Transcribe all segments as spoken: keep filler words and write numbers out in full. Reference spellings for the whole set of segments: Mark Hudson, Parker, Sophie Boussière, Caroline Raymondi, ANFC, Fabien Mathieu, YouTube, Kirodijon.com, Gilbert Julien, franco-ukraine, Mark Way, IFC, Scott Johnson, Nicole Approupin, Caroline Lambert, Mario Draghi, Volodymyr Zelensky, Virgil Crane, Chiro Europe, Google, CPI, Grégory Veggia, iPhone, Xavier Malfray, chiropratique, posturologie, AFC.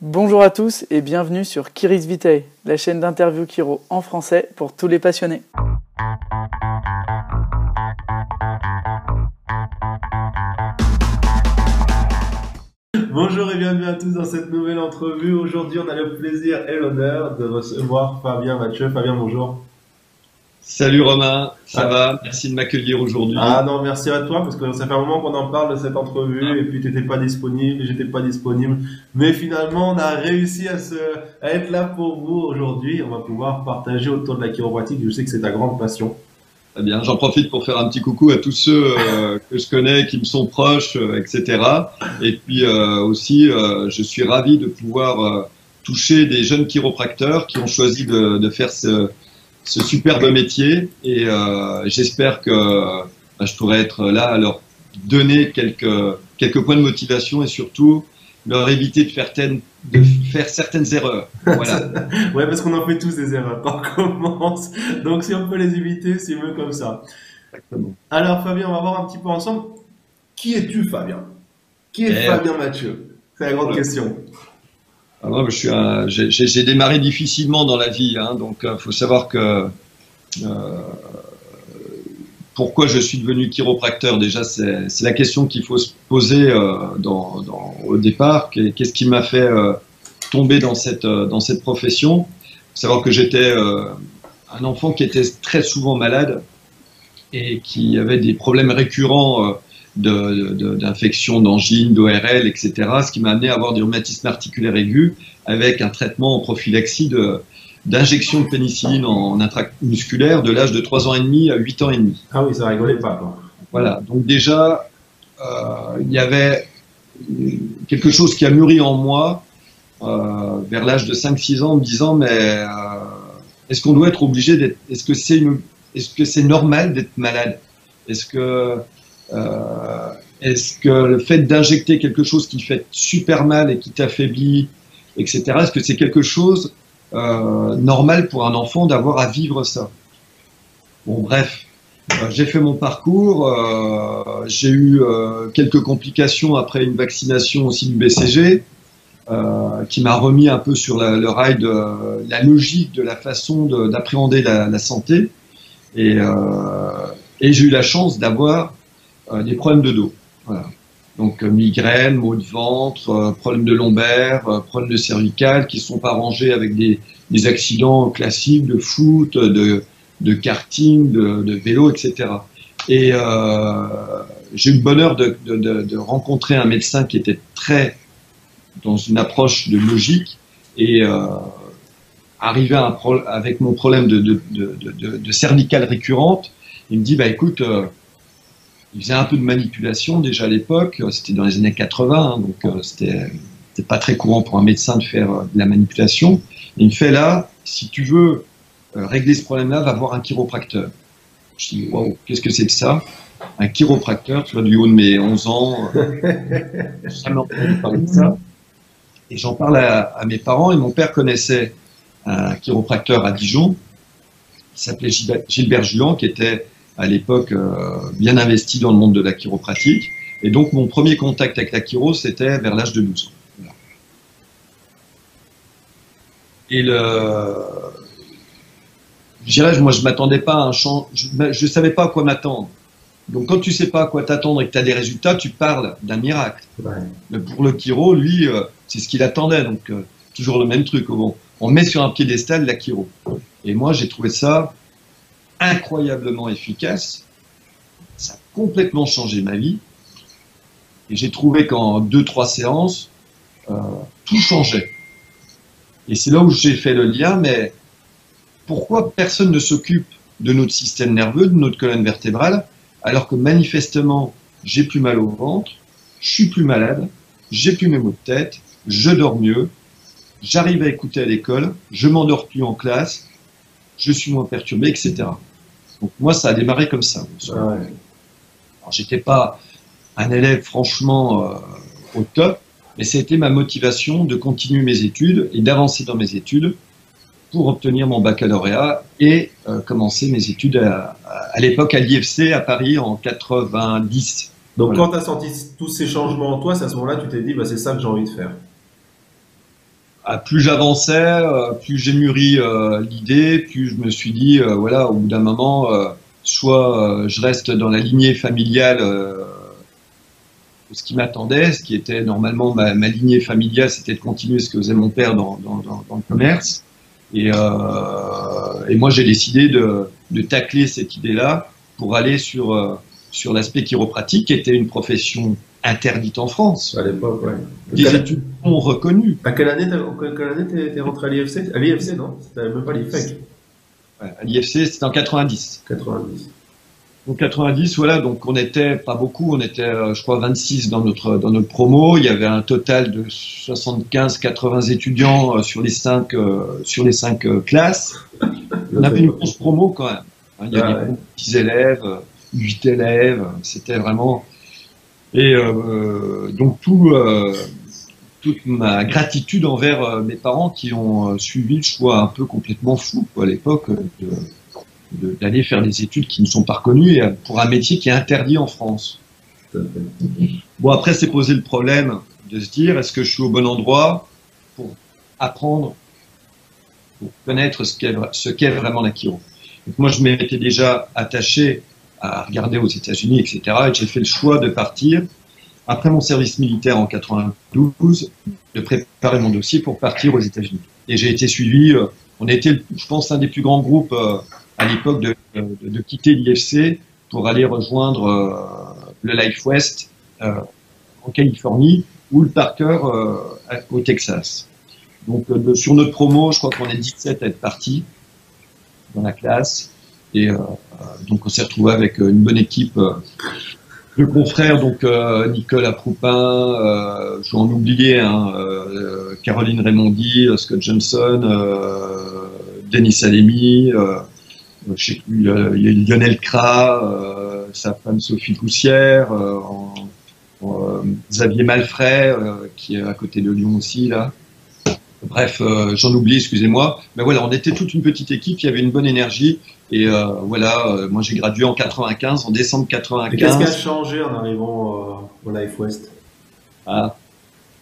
Bonjour à tous et bienvenue sur Kiris Vitey, la chaîne d'interview chiro en français pour tous les passionnés. Bonjour et bienvenue à tous dans cette nouvelle entrevue. Aujourd'hui, on a le plaisir et l'honneur de recevoir Fabien Mathieu. Fabien, bonjour. Salut Romain, ça ah. va? Merci de m'accueillir aujourd'hui. Ah non, merci à toi, parce que ça fait un moment qu'on en parle de cette entrevue, ah. et puis tu n'étais pas disponible, j'étais pas disponible. Mais finalement, on a réussi à, se, à être là pour vous aujourd'hui. On va pouvoir partager autour de la chiropratique, je sais que c'est ta grande passion. Eh bien, j'en profite pour faire un petit coucou à tous ceux euh, que je connais, qui me sont proches, euh, et cetera. Et puis euh, aussi, euh, je suis ravi de pouvoir euh, toucher des jeunes chiropracteurs qui ont choisi de, de faire ce... ce superbe métier, et euh, j'espère que bah, je pourrai être là à leur donner quelques, quelques points de motivation et surtout leur éviter de faire, ten, de faire certaines erreurs. Voilà. Ouais, parce qu'on en fait tous des erreurs quand on commence, donc si on peut les éviter, c'est mieux comme ça. Exactement. Alors Fabien, on va voir un petit peu ensemble. Qui es-tu Fabien? Qui est eh, Fabien Mathieu? C'est la grande question. Alors, je suis un, j'ai, j'ai démarré difficilement dans la vie, hein, donc il faut savoir que euh, pourquoi je suis devenu chiropracteur, déjà c'est la question qu'il faut se poser euh, dans, dans, au départ. Qu'est-ce qui m'a fait euh, tomber dans cette, dans cette profession? Il faut savoir que j'étais euh, un enfant qui était très souvent malade et qui avait des problèmes récurrents euh, d'infections, d'angines, d'O R L, et cetera. Ce qui m'a amené à avoir des rhumatismes articulaires aigus avec un traitement en prophylaxie d'injection de, de pénicilline en, en intramusculaire de l'âge de trois ans et demi à huit ans et demi. Ah oui, ça rigolait pas. Quoi. Voilà, donc déjà, euh, il y avait quelque chose qui a mûri en moi euh, vers l'âge de cinq six ans en me disant mais euh, est-ce qu'on doit être obligé d'être... Est-ce que c'est est-ce que c'est normal d'être malade? Est-ce que... Euh, est-ce que le fait d'injecter quelque chose qui fait super mal et qui t'affaiblit, et cetera, est-ce que c'est quelque chose euh, normal pour un enfant d'avoir à vivre ça? Bon, bref, euh, j'ai fait mon parcours, euh, j'ai eu euh, quelques complications après une vaccination aussi du B C G, euh, qui m'a remis un peu sur la, le rail de la logique de la façon d'appréhender la, la santé, et, euh, et j'ai eu la chance d'avoir Euh, des problèmes de dos, voilà. Donc euh, migraines, maux de ventre, euh, problèmes de lombaire, euh, problèmes de cervicales qui ne sont pas rangés avec des, des accidents classiques de foot, de, de karting, de, de vélo, et cetera. Et euh, j'ai eu le bonheur de, de, de, de rencontrer un médecin qui était très dans une approche de logique et euh, arrivé à un pro avec mon problème de, de, de, de, de cervicale récurrente, il me dit bah écoute, euh, il faisait un peu de manipulation déjà à l'époque, c'était dans les années quatre-vingts, hein, donc euh, c'était pas très courant pour un médecin de faire euh, de la manipulation. Et il me fait là, si tu veux euh, régler ce problème-là, va voir un chiropracteur. Je dis, waouh, qu'est-ce que c'est que ça? Un chiropracteur, tu vois, du haut de mes onze ans, euh, j'ai jamais entendu parler de ça. Et j'en parle à, à mes parents, et mon père connaissait un chiropracteur à Dijon, qui s'appelait Gilbert Julien, qui était à l'époque euh, bien investi dans le monde de la chiropratique. Et donc mon premier contact avec la chiro, c'était vers l'âge de douze ans. Voilà. Et le... Je dirais, moi je m'attendais pas à un changement, je ne savais pas à quoi m'attendre. Donc quand tu ne sais pas à quoi t'attendre et que tu as des résultats, tu parles d'un miracle. Ouais. Mais pour le chiro, lui, euh, c'est ce qu'il attendait, donc euh, toujours le même truc. Bon, on met sur un piédestal la chiro. Et moi j'ai trouvé ça incroyablement efficace, ça a complètement changé ma vie, et j'ai trouvé qu'en deux trois séances, euh, tout changeait. Et c'est là où j'ai fait le lien, mais pourquoi personne ne s'occupe de notre système nerveux, de notre colonne vertébrale, alors que manifestement, j'ai plus mal au ventre, je suis plus malade, j'ai plus mes maux de tête, je dors mieux, j'arrive à écouter à l'école, je m'endors plus en classe, je suis moins perturbé, et cetera. Donc moi, ça a démarré comme ça. Ouais. J'étais pas un élève franchement euh, au top, mais c'était ma motivation de continuer mes études et d'avancer dans mes études pour obtenir mon baccalauréat et euh, commencer mes études à, à, à l'époque à l'I F C à Paris en quatre-vingt-dix. Donc voilà. Quand tu as senti tous ces changements en toi, c'est à ce moment-là tu t'es dit bah, « c'est ça que j'ai envie de faire ». ah, plus j'avançais, euh, plus j'ai mûri euh, l'idée, plus je me suis dit, euh, voilà, au bout d'un moment, euh, soit euh, je reste dans la lignée familiale, euh, ce qui m'attendait, ce qui était normalement ma, ma lignée familiale, c'était de continuer ce que faisait mon père dans, dans, dans, dans le commerce. Et, euh, et moi, j'ai décidé de, de tacler cette idée-là pour aller sur, euh, sur l'aspect chiropratique, qui était une profession interdite en France. À l'époque, oui. Des études non reconnues. À quelle année t'es rentré à l'I F C? À l'I F C, non? C'était même pas l'I F C. Ouais, à l'I F C, c'était en quatre-vingt-dix. quatre-vingt-dix. Donc quatre-vingt-dix, voilà, donc on n'était pas beaucoup, on était, je crois, vingt-six dans notre, dans notre promo. Il y avait un total de soixante-quinze à quatre-vingts étudiants sur les cinq, euh, sur les cinq euh, classes. On avait une grosse promo quand même. Il y avait ah, ouais. dix élèves, huit élèves, c'était vraiment... Et euh, donc tout, euh, toute ma gratitude envers euh, mes parents qui ont euh, suivi le choix un peu complètement fou quoi, à l'époque de... d'aller de, faire des études qui ne sont pas reconnues pour un métier qui est interdit en France. Bon, après, c'est posé le problème de se dire, est-ce que je suis au bon endroit pour apprendre, pour connaître ce qu'est ce qu'est vraiment la chiro. Donc, moi, je m'étais déjà attaché à regarder aux États-Unis, et cetera, et j'ai fait le choix de partir, après mon service militaire en quatre-vingt-douze, de préparer mon dossier pour partir aux États-Unis. Et j'ai été suivi, euh, on était, je pense, un des plus grands groupes euh, à l'époque de, de, de quitter l'I F C pour aller rejoindre euh, le Life West euh, en Californie ou le Parker euh, au Texas. Donc euh, sur notre promo, je crois qu'on est dix-sept à être partis dans la classe. Et euh, donc on s'est retrouvé avec une bonne équipe euh, de confrères, donc euh, Nicole Approupin, euh, j'en oubliais, hein, euh, Caroline Raymondi, euh, Scott Johnson, euh, Denis Salemi, euh, je sais plus, il y a Lionel Kra, euh, sa femme Sophie Boussière, euh, en, en, euh, Xavier Malfray, euh, qui est à côté de Lyon aussi, là. Bref, euh, j'en oublie, excusez-moi. Mais voilà, on était toute une petite équipe, il y avait une bonne énergie. Et euh, voilà, euh, moi j'ai gradué en quatre-vingt-quinze, en décembre quatre-vingt-quinze. Qu'est-ce qui a changé en arrivant euh, au Life West? Ah,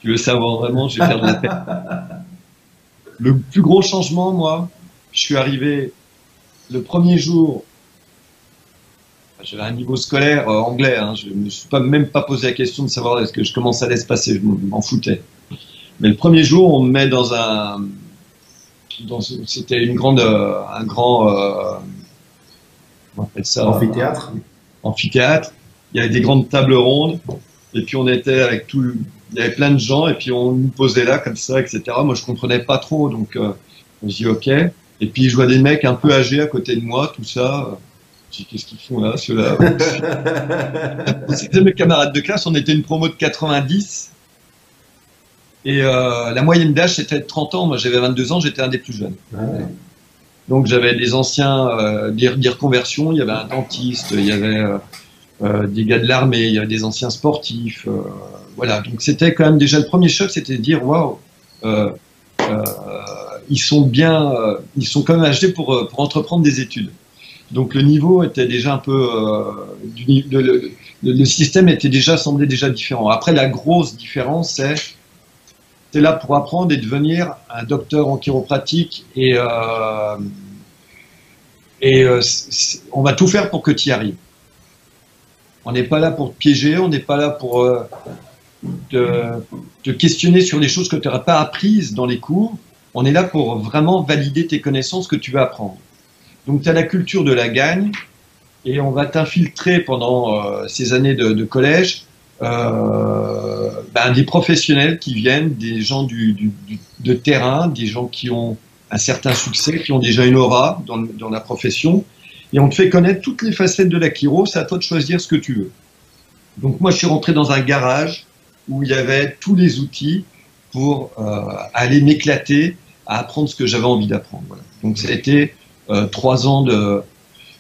tu veux savoir vraiment, je vais faire de la peine. Le plus gros changement, moi, je suis arrivé... Le premier jour, j'avais un niveau scolaire euh, anglais, hein, je ne me suis pas, même pas posé la question de savoir est-ce que je commençais à laisser passer, je m'en foutais. Mais le premier jour, on me met dans un... Dans, c'était une grande, euh, un grand... Euh, comment on appelle ça? Amphithéâtre. Euh, amphithéâtre. Il y avait des grandes tables rondes, et puis on était avec tout... Il y avait plein de gens, et puis on nous posait là, comme ça, et cetera. Moi, je ne comprenais pas trop, donc euh, on se dit « ok ». Et puis je vois des mecs un peu âgés à côté de moi, tout ça. Je dis qu'est-ce qu'ils font là, ceux-là? C'était mes camarades de classe, on était une promo de quatre-vingt-dix. Et euh, la moyenne d'âge c'était trente ans, moi j'avais vingt-deux ans, j'étais un des plus jeunes. Ah. Donc j'avais des anciens, euh, des, des reconversions, il y avait un dentiste, il y avait euh, des gars de l'armée, il y avait des anciens sportifs. Euh, voilà, donc c'était quand même déjà le premier choc, c'était de dire waouh. Ils sont bien, euh, ils sont quand même âgés pour, pour entreprendre des études. Donc le niveau était déjà un peu, euh, du, le, le, le système était déjà semblait déjà différent. Après la grosse différence, c'est, t'es là pour apprendre et devenir un docteur en chiropratique et euh, et euh, on va tout faire pour que tu y arrives. On n'est pas là pour te piéger, on n'est pas là pour euh, te, te questionner sur des choses que tu n'auras pas apprises dans les cours. On est là pour vraiment valider tes connaissances que tu vas apprendre. Donc, tu as la culture de la gagne et on va t'infiltrer pendant euh, ces années de, de collège euh, ben, des professionnels qui viennent, des gens du, du, du, de terrain, des gens qui ont un certain succès, qui ont déjà une aura dans, dans la profession. Et on te fait connaître toutes les facettes de la chiro, c'est à toi de choisir ce que tu veux. Donc, moi, je suis rentré dans un garage où il y avait tous les outils pour euh, aller m'éclater à apprendre ce que j'avais envie d'apprendre. Voilà. Donc ça a été euh, trois ans de,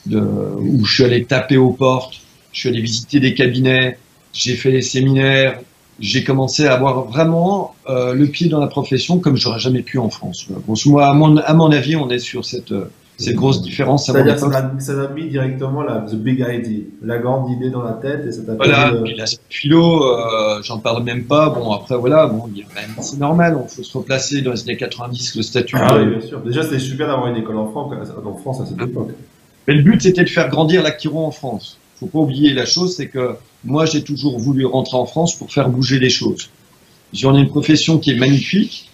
de, où je suis allé taper aux portes, je suis allé visiter des cabinets, j'ai fait des séminaires, j'ai commencé à avoir vraiment euh, le pied dans la profession comme j'aurais jamais pu en France. Voilà. Bon, moi, à mon, à mon avis, on est sur cette, C'est une grosse différence. C'est-à-dire que ça m'a mis directement la the big idea, la grande idée dans la tête, et ça t'a voilà. Fait de... la philo, euh, j'en parle même pas. Bon, après voilà, bon, c'est normal. On faut se replacer dans les années quatre-vingt-dix, le statut. Ah, de... oui, bien sûr. Déjà, c'était super d'avoir une école en France, en France à cette époque. Mais le but, c'était de faire grandir la chiro en France. Faut pas oublier la chose, c'est que moi, j'ai toujours voulu rentrer en France pour faire bouger les choses. J'en ai une profession qui est magnifique,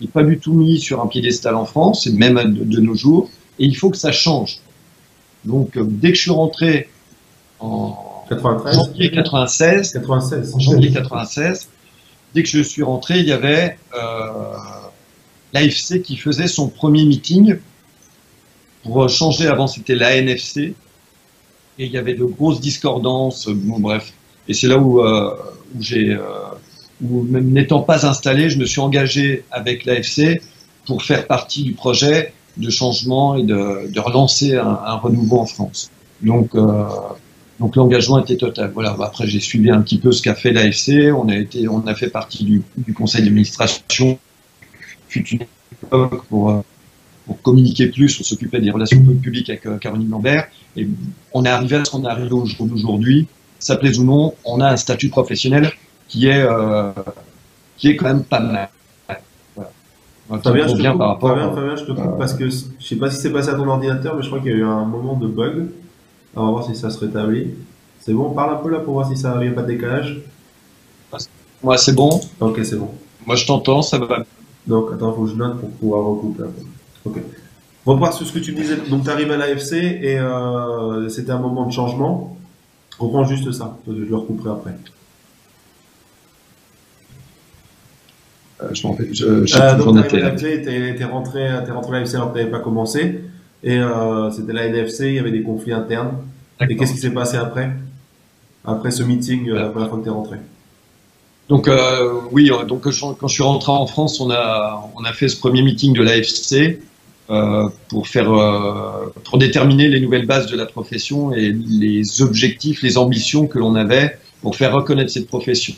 qui n'est pas du tout mise sur un piédestal en France, et même de, de nos jours. Et il faut que ça change. Donc, euh, dès que je suis rentré en janvier quatre-vingt-seize, dès que je suis rentré, il y avait euh, l'A F C qui faisait son premier meeting pour changer. Avant, c'était l'A N F C. Et il y avait de grosses discordances. Bon, bref. Et c'est là où, euh, où j'ai, euh, où même n'étant pas installé, je me suis engagé avec l'A F C pour faire partie du projet de changement et de, de relancer un, un renouveau en France. Donc, euh, donc l'engagement était total. Voilà. Après, j'ai suivi un petit peu ce qu'a fait l'A F C. On a été, on a fait partie du, du conseil d'administration. Fut une époque pour, pour communiquer plus. On s'occupait des relations publiques avec euh, Caroline Lambert. Et on est arrivé à ce qu'on est arrivé aujourd'hui. Ça plaise ou non, on a un statut professionnel qui est, euh, qui est quand même pas mal. Fabien, je, bien, coupe, par Fabien, à... Fabien, je te coupe euh... parce que je sais pas si c'est passé à ton ordinateur, mais je crois qu'il y a eu un moment de bug. On va voir si ça se rétablit. C'est bon, on parle un peu là pour voir si ça n'y a pas de décalage. Ouais, c'est bon. Ok, c'est bon. Moi, je t'entends, ça va. Donc, attends, faut que je note pour pouvoir recouper. Ok. Revoir sur ce que tu me disais. Donc, tu arrives à l'A F C et euh, c'était un moment de changement. Reprends juste ça. Je le recouperai après. Euh, je m'en rappelle, je, je euh, donc, tu étais rentré à l'A F C alors que tu n'avais pas commencé. Et euh, c'était la N F C, il y avait des conflits internes. Et qu'est-ce qui s'est passé après Après ce meeting, voilà. La première fois que tu es rentré. Donc, euh, oui, donc, quand je suis rentré en France, on a, on a fait ce premier meeting de l'A F C euh, pour, faire, euh, pour déterminer les nouvelles bases de la profession et les objectifs, les ambitions que l'on avait pour faire reconnaître cette profession.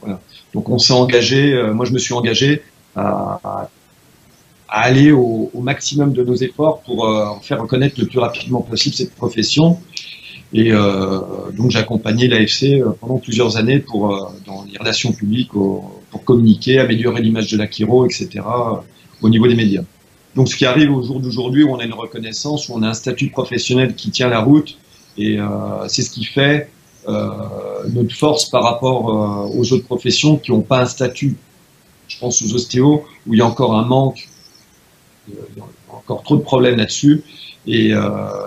Voilà. Donc on s'est engagé, euh, moi je me suis engagé à, à aller au, au maximum de nos efforts pour euh, faire reconnaître le plus rapidement possible cette profession. Et euh, donc j'ai accompagné l'A F C pendant plusieurs années pour, euh, dans les relations publiques, au, pour communiquer, améliorer l'image de la chiro, et cetera au niveau des médias. Donc ce qui arrive au jour d'aujourd'hui, où on a une reconnaissance, où on a un statut professionnel qui tient la route, et euh, c'est ce qui fait Euh, notre force par rapport euh, aux autres professions qui n'ont pas un statut. Je pense aux ostéos où il y a encore un manque, il y a encore trop de problèmes là-dessus, et, euh,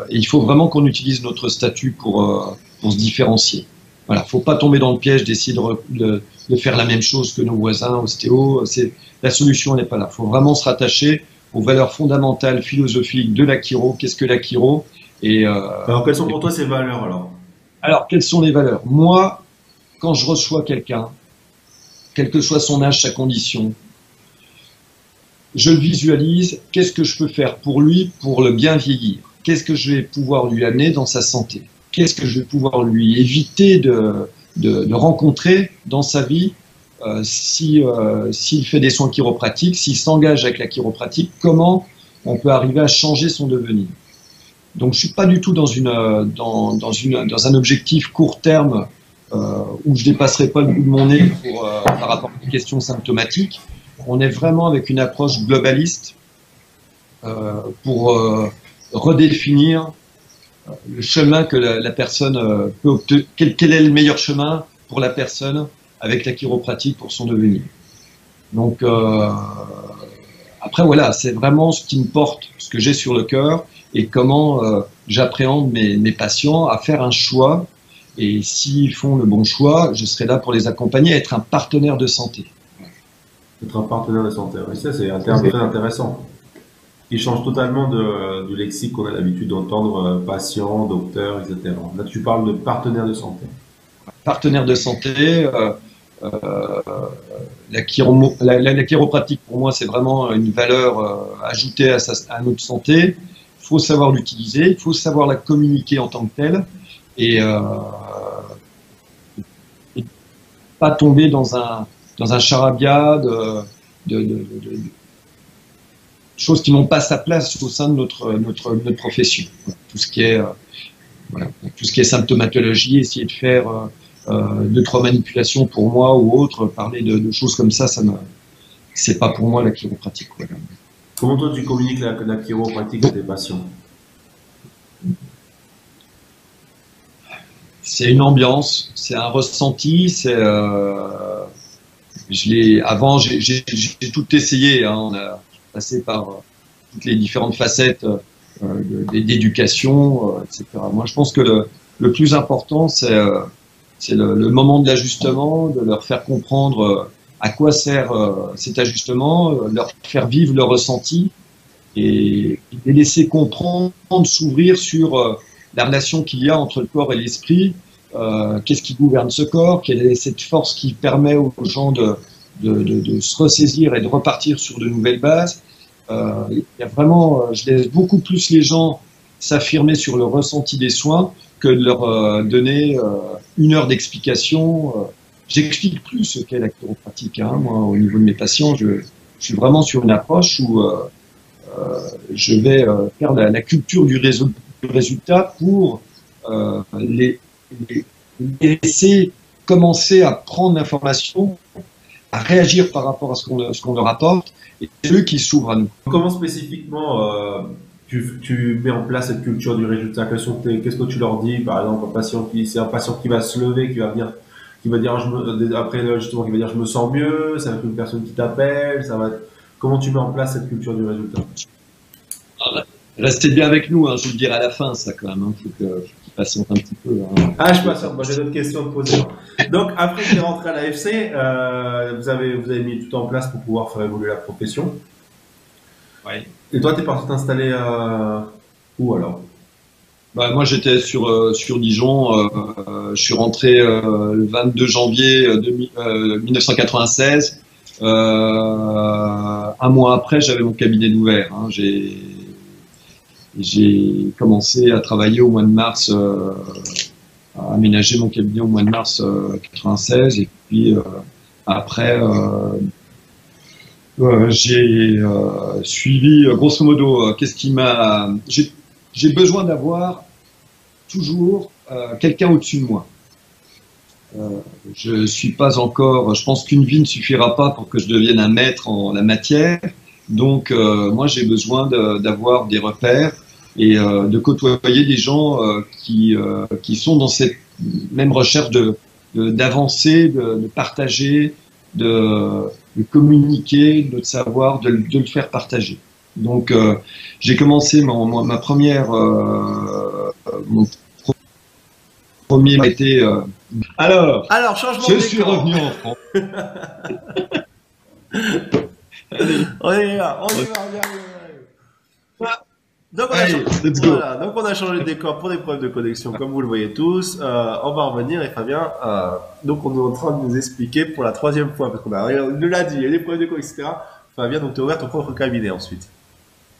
et il faut vraiment qu'on utilise notre statut pour, euh, pour se différencier. Voilà, faut pas tomber dans le piège d'essayer de, de, de faire la même chose que nos voisins ostéos. C'est, la solution n'est pas là. Faut vraiment se rattacher aux valeurs fondamentales philosophiques de la chiro. Qu'est-ce que la chiro et, euh, alors quelles sont pour toi ces valeurs alors? Alors, quelles sont les valeurs? Moi, quand je reçois quelqu'un, quel que soit son âge, sa condition, je visualise qu'est-ce que je peux faire pour lui, pour le bien vieillir. Qu'est-ce que je vais pouvoir lui amener dans sa santé? Qu'est-ce que je vais pouvoir lui éviter de, de, de rencontrer dans sa vie euh, si, euh, s'il fait des soins chiropratiques, s'il s'engage avec la chiropratique? Comment on peut arriver à changer son devenir? Donc je suis pas du tout dans une dans dans une dans un objectif court terme euh, où je dépasserai pas le bout de mon nez pour, euh, par rapport aux questions symptomatiques. On est vraiment avec une approche globaliste euh, pour euh, redéfinir le chemin que la, la personne euh, peut obtenir. Quel, quel est le meilleur chemin pour la personne avec la chiropratique pour son devenir. Donc euh, après voilà, c'est vraiment ce qui me porte, ce que j'ai sur le cœur. Et comment euh, j'appréhende mes, mes patients à faire un choix. Et s'ils font le bon choix, je serai là pour les accompagner, à être un partenaire de santé. Être un partenaire de santé, oui, ça c'est un terme très intéressant. Il change totalement de, du lexique qu'on a l'habitude d'entendre, patient, docteur, et cetera. Là tu parles de partenaire de santé. Partenaire de santé, euh, euh, la, chiro, la, la, la chiropratique pour moi c'est vraiment une valeur euh, ajoutée à, sa, à notre santé. Il faut savoir l'utiliser, il faut savoir la communiquer en tant que telle et, euh, et pas tomber dans un, dans un charabia de, de, de, de, choses qui n'ont pas sa place au sein de notre, notre, notre profession. Tout ce qui est, euh, voilà, tout ce qui est symptomatologie, essayer de faire euh, euh, deux, trois manipulations pour moi ou autre, parler de, de choses comme ça, ça ne, c'est pas pour moi la chiropratique. Voilà. Comment toi tu communiques la, la chiropratique à tes patients? C'est une ambiance, c'est un ressenti, c'est... Euh, je l'ai, avant, j'ai, j'ai, j'ai tout essayé, hein, on a passé par euh, toutes les différentes facettes euh, d'éducation, euh, et cetera. Moi, je pense que le, le plus important, c'est euh, le, le moment de l'ajustement, de leur faire comprendre euh, à quoi sert euh, cet ajustement, euh, leur faire vivre leur ressenti et les laisser comprendre, s'ouvrir sur... Euh, la relation qu'il y a entre le corps et l'esprit, euh, qu'est-ce qui gouverne ce corps, quelle est cette force qui permet aux gens de, de, de, de se ressaisir et de repartir sur de nouvelles bases. Euh, y a vraiment, je laisse beaucoup plus les gens s'affirmer sur le ressenti des soins que de leur euh, donner euh, une heure d'explication. J'explique plus ce qu'est la chiropratique. Hein. Moi, au niveau de mes patients, je, je suis vraiment sur une approche où euh, euh, je vais euh, faire la, la culture du réseau. Résultat pour euh, les, les laisser commencer à prendre l'information, à réagir par rapport à ce qu'on ce qu'on leur apporte, et ceux qui s'ouvrent à nous. Comment spécifiquement euh, tu, tu mets en place cette culture du résultat? Qu'est-ce que tu leur dis? Par exemple, un patient qui c'est un patient qui va se lever, qui va venir, qui va dire je me, après justement qui va dire je me sens mieux, ça va être une personne qui t'appelle, ça va être... Comment tu mets en place cette culture du résultat? Ah ben. Restez bien avec nous, hein, je vous le dirai à la fin, ça quand même, hein, faut que tu patientes un petit peu. Hein. Ah, je suis pas sûr, moi j'ai d'autres questions à te poser. Donc après que tu es rentré à l'A F C, euh, vous, avez, vous avez mis tout en place pour pouvoir faire évoluer la profession. Oui. Et toi, tu es parti t'installer euh, où alors? Bah, moi j'étais sur, euh, sur Dijon, euh, euh, je suis rentré euh, le vingt-deux janvier mille neuf cent quatre-vingt-seize. Euh, un mois après, j'avais mon cabinet d'ouvert. Hein, j'ai... J'ai commencé à travailler au mois de mars, euh, à aménager mon cabinet au mois de mars mille neuf cent quatre-vingt-seize. Euh, et puis euh, après, euh, euh, j'ai euh, suivi, euh, grosso modo, euh, qu'est-ce qui m'a... J'ai besoin d'avoir toujours euh, quelqu'un au-dessus de moi. Euh, je suis pas encore... Je pense qu'une vie ne suffira pas pour que je devienne un maître en la matière. Donc, euh, moi, j'ai besoin d'avoir de, des repères et euh, de côtoyer des gens euh, qui, euh, qui sont dans cette même recherche d'avancer, de, de, de, de partager, de, de communiquer, de savoir, de, de le faire partager. Donc, euh, j'ai commencé ma, ma première... Euh, mon premier était... Euh, alors, alors changement je suis revenu en France. On est là, on y va, on y va. Donc on a, Allez, let's go. Voilà, donc on a changé de décor pour des problèmes de connexion, comme vous le voyez tous. Euh, on va revenir et Fabien, euh, donc on est en train de nous expliquer pour la troisième fois, parce qu'on a nous l'a dit, les problèmes de connexion, et cetera. Fabien, donc tu as ouvert ton propre cabinet ensuite.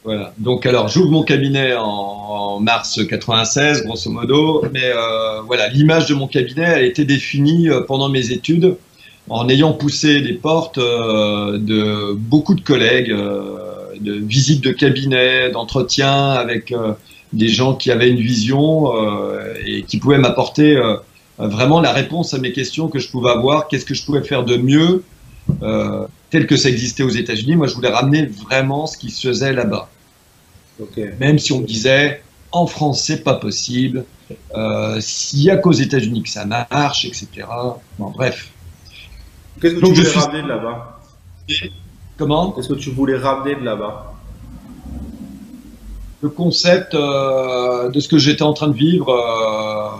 Voilà, donc alors j'ouvre mon cabinet en, en mars quatre-vingt-seize, grosso modo, mais euh, voilà, l'image de mon cabinet elle a été définie pendant mes études, en ayant poussé les portes euh, de beaucoup de collègues, euh, de visites de cabinets, d'entretiens avec euh, des gens qui avaient une vision euh, et qui pouvaient m'apporter euh, vraiment la réponse à mes questions que je pouvais avoir, qu'est-ce que je pouvais faire de mieux, euh, tel que ça existait aux États-Unis. Moi, je voulais ramener vraiment ce qui se faisait là-bas. Okay. Même si on me disait, en France, c'est pas possible, euh, s'il n'y a qu'aux États-Unis que ça marche, et cetera. Bon, bref. Qu'est-ce que, suis... Qu que tu voulais ramener de là-bas? Comment? Qu'est-ce que tu voulais ramener de là-bas? Le concept euh, de ce que j'étais en train de vivre, euh,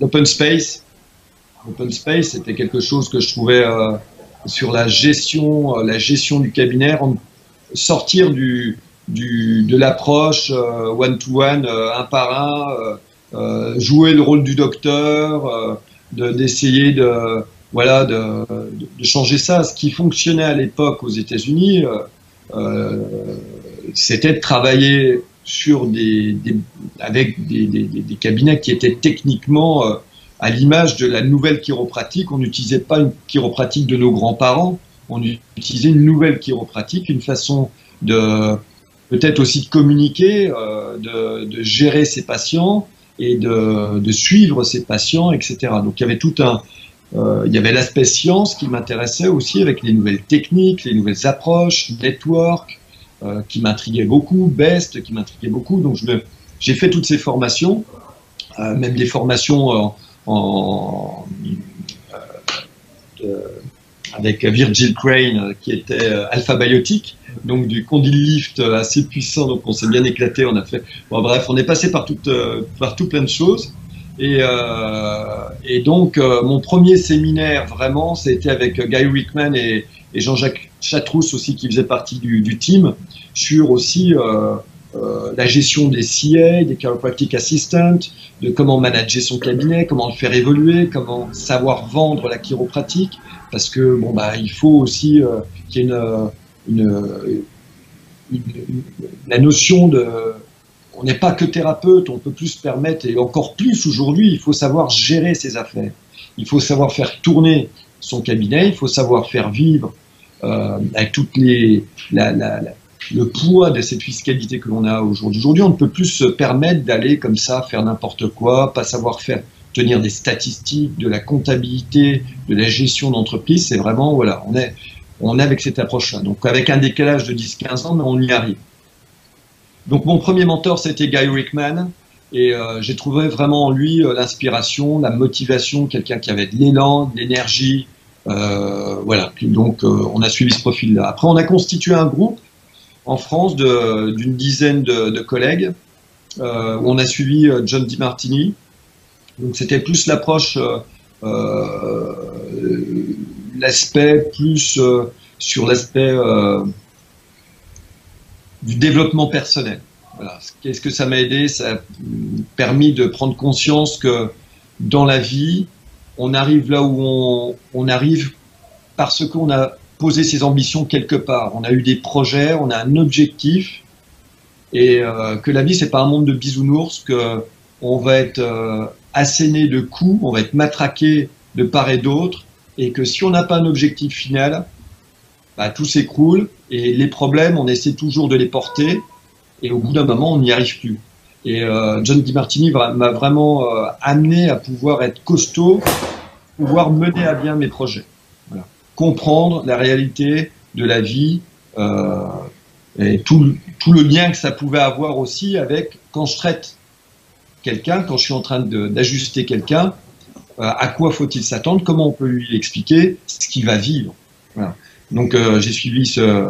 l'open space. L'open space, c'était quelque chose que je trouvais euh, sur la gestion, euh, la gestion du cabinet, sortir du, du, de l'approche euh, one-to-one, euh, un par un, euh, euh, jouer le rôle du docteur, euh, d'essayer de... de Voilà, de, de changer ça. Ce qui fonctionnait à l'époque aux États-Unis, euh, c'était de travailler sur des, des, avec des, des, des cabinets qui étaient techniquement euh, à l'image de la nouvelle chiropratique. On n'utilisait pas une chiropratique de nos grands-parents, on utilisait une nouvelle chiropratique, une façon de peut-être aussi de communiquer, euh, de, de gérer ses patients et de, de suivre ses patients, et cetera. Donc il y avait tout un, euh, il y avait l'aspect science qui m'intéressait aussi avec les nouvelles techniques, les nouvelles approches, network euh, qui m'intriguait beaucoup, best qui m'intriguait beaucoup. Donc je me, j'ai fait toutes ces formations, euh, même des formations en, en euh, de, avec Virgil Crane qui était alphabiotique, donc du condyle lift assez puissant, donc on s'est bien éclaté, on a fait, bon bref, on est passé par tout, par tout plein de choses, et, euh, et donc euh, mon premier séminaire vraiment, c'était avec Guy Rickman et, et Jean-Jacques Chatrousse aussi qui faisait partie du, du team, sur aussi euh, euh, la gestion des C A, des chiropractic assistants, de comment manager son cabinet, comment le faire évoluer, comment savoir vendre la chiropratique, parce que bon bah il faut aussi euh, qu'il y ait une, une, une, une la notion de, on n'est pas que thérapeute, on peut plus se permettre, et encore plus aujourd'hui, il faut savoir gérer ses affaires, il faut savoir faire tourner son cabinet, il faut savoir faire vivre euh, avec toutes les la, la, la, le poids de cette fiscalité que l'on a aujourd'hui. Aujourd'hui, on ne peut plus se permettre d'aller comme ça faire n'importe quoi, pas savoir faire tenir des statistiques, de la comptabilité, de la gestion d'entreprise, c'est vraiment, voilà, on est, on est avec cette approche-là. Donc avec un décalage de dix à quinze ans, mais on y arrive. Donc mon premier mentor, c'était Guy Rickman, et euh, j'ai trouvé vraiment en lui euh, l'inspiration, la motivation, quelqu'un qui avait de l'élan, de l'énergie, euh, voilà. Donc euh, on a suivi ce profil-là. Après, on a constitué un groupe en France d'une dizaine de, de collègues, euh, où on a suivi euh, John DiMartini. Donc c'était plus l'approche, euh, euh, l'aspect plus euh, sur l'aspect euh, du développement personnel. Voilà. Qu'est-ce que ça m'a aidé? Ça a permis de prendre conscience que dans la vie, on arrive là où on, on arrive parce qu'on a posé ses ambitions quelque part. On a eu des projets, on a un objectif, et euh, que la vie, c'est pas un monde de bisounours, que on va être euh, asséné de coups, on va être matraqué de part et d'autre, et que si on n'a pas un objectif final, bah, tout s'écroule, et les problèmes, on essaie toujours de les porter, et au bout d'un moment, on n'y arrive plus. Et euh, John DiMartini m'a vraiment euh, amené à pouvoir être costaud, pouvoir mener à bien mes projets. Voilà. Comprendre la réalité de la vie, euh, et tout, tout le lien que ça pouvait avoir aussi avec quand je traite quelqu'un, quand je suis en train d'ajuster quelqu'un, euh, à quoi faut-il s'attendre, comment on peut lui expliquer ce qu'il va vivre. Voilà. Donc euh, j'ai suivi ce,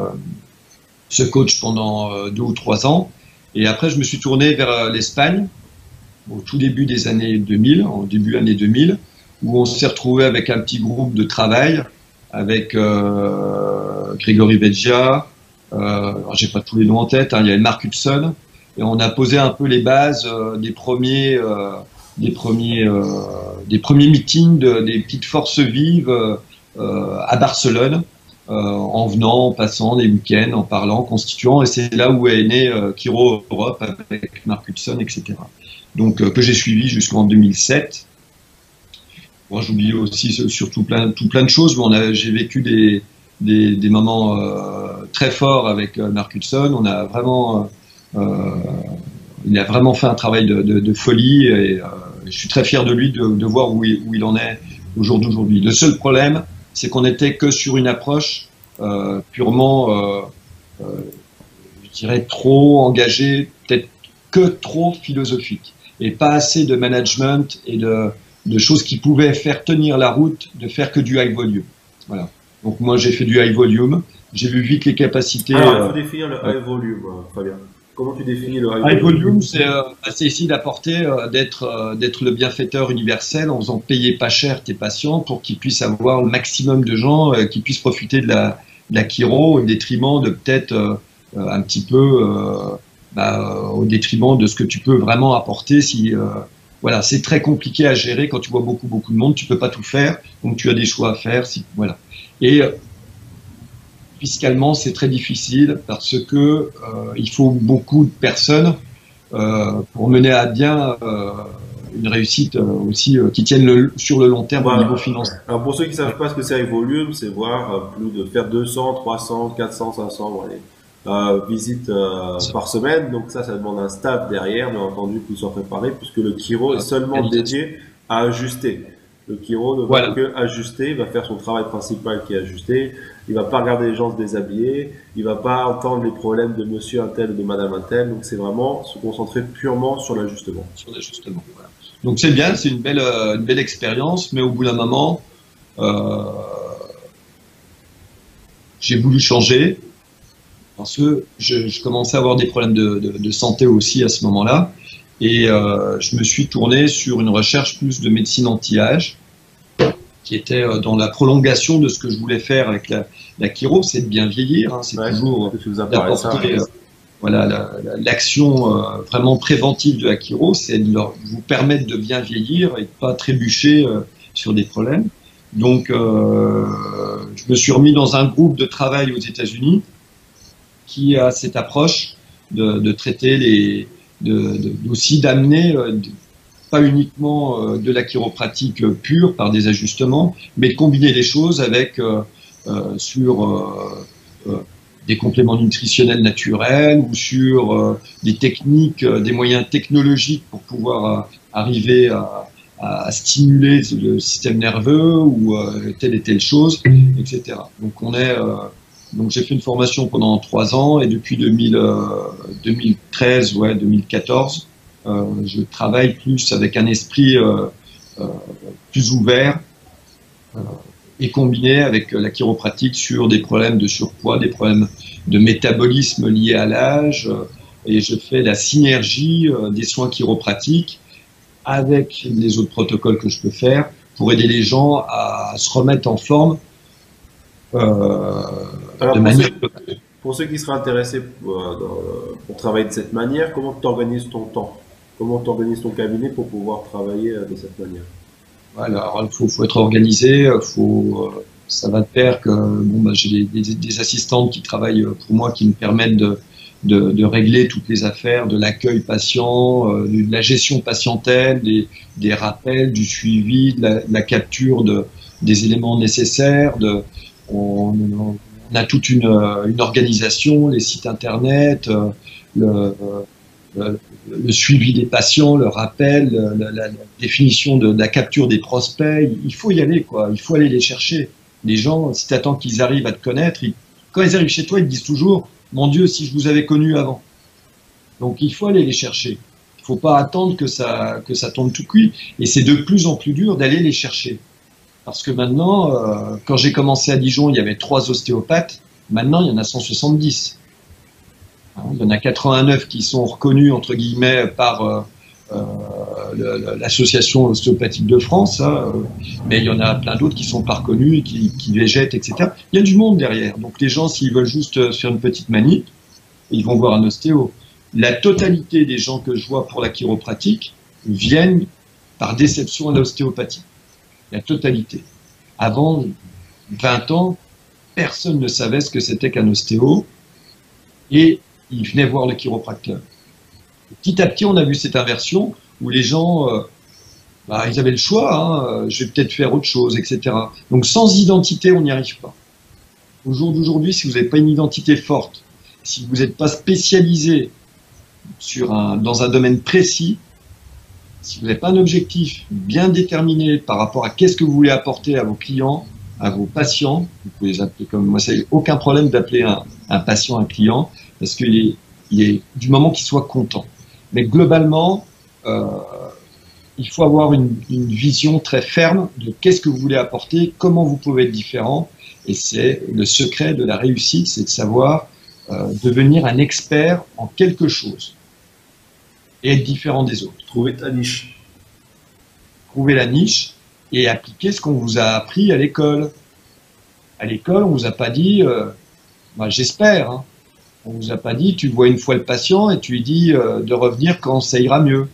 ce coach pendant euh, deux ou trois ans, et après je me suis tourné vers euh, l'Espagne, au tout début des années deux mille, en début années deux mille, où on s'est retrouvé avec un petit groupe de travail, avec euh, Grégory Veggia, euh, j'ai pas tous les noms en tête, hein, il y avait Mark Hudson, et on a posé un peu les bases euh, des premiers, euh, des premiers, euh, des premiers meetings de, des petites forces vives euh, à Barcelone, euh, en venant, en passant les week-ends, en parlant, en constituant, et c'est là où est né euh, Chiro Europe avec Mark Hudson, et cetera. Donc euh, que j'ai suivi jusqu'en deux mille sept. Moi, bon, j'oublie aussi surtout plein, tout plein de choses. Bon, j'ai vécu des, des, des moments euh, très forts avec euh, Mark Hudson. On a vraiment euh, Euh, il a vraiment fait un travail de, de, de folie, et euh, je suis très fier de lui de, de voir où il, où il en est au jour d'aujourd'hui. Le seul problème, c'est qu'on n'était que sur une approche euh, purement, euh, euh, je dirais, trop engagée, peut-être que trop philosophique, et pas assez de management et de, de choses qui pouvaient faire tenir la route, de faire que du high volume. Voilà. Donc moi, j'ai fait du high volume, j'ai vu vite les capacités. Alors, il faut euh, définir le high volume, Fabien. Comment tu définis le high volume? C'est euh, essayer d'apporter, euh, d'être euh, le bienfaiteur universel en faisant payer pas cher tes patients pour qu'ils puissent avoir le maximum de gens euh, qui puissent profiter de la, de la chiro, au détriment de peut-être euh, un petit peu, euh, bah, au détriment de ce que tu peux vraiment apporter. Si, euh, voilà, c'est très compliqué à gérer quand tu vois beaucoup, beaucoup de monde, tu peux pas tout faire, donc tu as des choix à faire. Si, voilà. Et euh, fiscalement, c'est très difficile parce que euh, il faut beaucoup de personnes euh, pour mener à bien euh, une réussite euh, aussi euh, qui tienne le, sur le long terme voilà. Au niveau financier. Alors pour ceux qui ne savent pas ce que c'est avec volume, c'est voir euh, plus de faire deux cents, trois cents, quatre cents, cinq cents bon, allez, euh, visites euh, par semaine. Donc ça, ça demande un staff derrière, bien entendu, qu'il soit préparé, puisque le chiro ah, est seulement dédié à ajuster. Le chiro ne va voilà. que ajuster, il va faire son travail principal qui est ajuster, il va pas regarder les gens se déshabiller, il va pas entendre les problèmes de monsieur un tel ou de madame un tel, donc c'est vraiment se concentrer purement sur l'ajustement. Sur l'ajustement, voilà. Donc c'est bien, c'est une belle, euh, une belle expérience, mais au bout d'un moment, euh, j'ai voulu changer, parce que je, je commençais à avoir des problèmes de, de, de santé aussi à ce moment-là. Et euh, je me suis tourné sur une recherche plus de médecine anti-âge, qui était euh, dans la prolongation de ce que je voulais faire avec la, la chiro, c'est de bien vieillir, hein, c'est ouais, toujours d'apporter euh, voilà, la, la, l'action euh, vraiment préventive de la chiro, c'est de leur, vous permettre de bien vieillir et de pas trébucher euh, sur des problèmes. Donc euh, je me suis remis dans un groupe de travail aux États-Unis qui a cette approche de, de traiter les... De, de, aussi d'amener, euh, pas uniquement euh, de la chiropratique euh, pure par des ajustements, mais de combiner les choses avec euh, euh, sur euh, euh, des compléments nutritionnels naturels ou sur euh, des techniques, euh, des moyens technologiques pour pouvoir euh, arriver à, à stimuler le système nerveux ou euh, telle et telle chose, et cetera. Donc on est... Euh, Donc j'ai fait une formation pendant trois ans et depuis deux mille treize, ouais, deux mille quatorze, euh, je travaille plus avec un esprit euh, euh, plus ouvert euh, et combiné avec la chiropratique sur des problèmes de surpoids, des problèmes de métabolisme liés à l'âge euh, et je fais la synergie euh, des soins chiropratiques avec les autres protocoles que je peux faire pour aider les gens à se remettre en forme. Euh, Alors, de pour, manière... ceux, pour ceux qui seraient intéressés pour, euh, pour travailler de cette manière, comment tu organises ton temps? Comment tu organises ton cabinet pour pouvoir travailler euh, de cette manière? Alors, il faut, faut être organisé, faut, euh, ça va de pair que bon, bah, j'ai des, des, des assistantes qui travaillent pour moi, qui me permettent de, de, de régler toutes les affaires, de l'accueil patient, euh, de la gestion patientèle, des, des rappels, du suivi, de la, de la capture de, des éléments nécessaires, de On a toute une, une organisation, les sites internet, le, le, le suivi des patients, le rappel, la, la, la définition de, de la capture des prospects. Il faut y aller, quoi. Il faut aller les chercher. Les gens, si tu attends qu'ils arrivent à te connaître, ils, quand ils arrivent chez toi, ils te disent toujours « Mon Dieu, si je vous avais connu avant ». Donc il faut aller les chercher. Il ne faut pas attendre que ça, que ça tombe tout cuit. Et c'est de plus en plus dur d'aller les chercher. Parce que maintenant, euh, quand j'ai commencé à Dijon, il y avait trois ostéopathes. Maintenant, il y en a cent soixante-dix. Hein, il y en a quatre-vingt-neuf qui sont reconnus, entre guillemets, par euh, euh, l'Association ostéopathique de France. Hein, mais il y en a plein d'autres qui sont pas reconnus, qui, qui végètent, et cetera. Il y a du monde derrière. Donc les gens, s'ils veulent juste faire une petite manip, ils vont voir un ostéo. La totalité des gens que je vois pour la chiropratique viennent par déception à l'ostéopathie. La totalité. Avant vingt ans, personne ne savait ce que c'était qu'un ostéo et ils venaient voir le chiropracteur. Petit à petit, on a vu cette inversion où les gens, euh, bah, ils avaient le choix, hein, je vais peut-être faire autre chose, et cetera. Donc sans identité, on n'y arrive pas. Au jour d'aujourd'hui, si vous n'avez pas une identité forte, si vous n'êtes pas spécialisé sur un, dans un domaine précis, si vous n'avez pas un objectif bien déterminé par rapport à qu'est-ce que vous voulez apporter à vos clients, à vos patients, vous pouvez les appeler comme moi, c'est aucun problème d'appeler un, un patient un client, parce qu'il est, il est du moment qu'il soit content. Mais globalement, euh, il faut avoir une, une vision très ferme de qu'est-ce que vous voulez apporter, comment vous pouvez être différent, et c'est le secret de la réussite, c'est de savoir euh, devenir un expert en quelque chose. Et être différent des autres. Trouver ta niche. Trouver la niche et appliquer ce qu'on vous a appris à l'école. À l'école, on ne vous a pas dit, euh, bah, j'espère, hein, on ne vous a pas dit, tu vois une fois le patient et tu lui dis euh, de revenir quand ça ira mieux.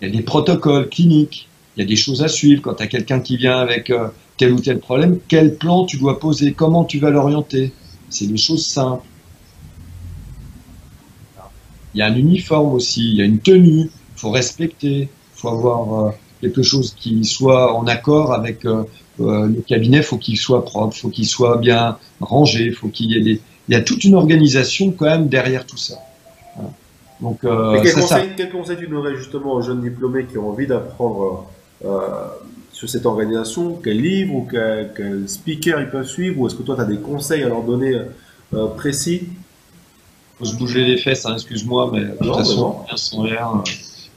Il y a des protocoles cliniques, il y a des choses à suivre. Quand tu as quelqu'un qui vient avec euh, tel ou tel problème, quel plan tu dois poser, comment tu vas l'orienter. C'est des choses simples. Il y a un uniforme aussi, il y a une tenue, il faut respecter, faut avoir euh, quelque chose qui soit en accord avec euh, euh, le cabinet, faut qu'il soit propre, faut qu'il soit bien rangé, faut qu'il y ait des... Il y a toute une organisation quand même derrière tout ça. Voilà. Donc, euh, quel, ça, conseil, ça... quel conseil tu donnerais justement aux jeunes diplômés qui ont envie d'apprendre euh, sur cette organisation? Quel livre ou quel, quel speaker ils peuvent suivre? Ou est-ce que toi, tu as des conseils à leur donner euh, précis? Faut se bouger les fesses, hein, excuse-moi, mais de non, toute façon, rien sans rien.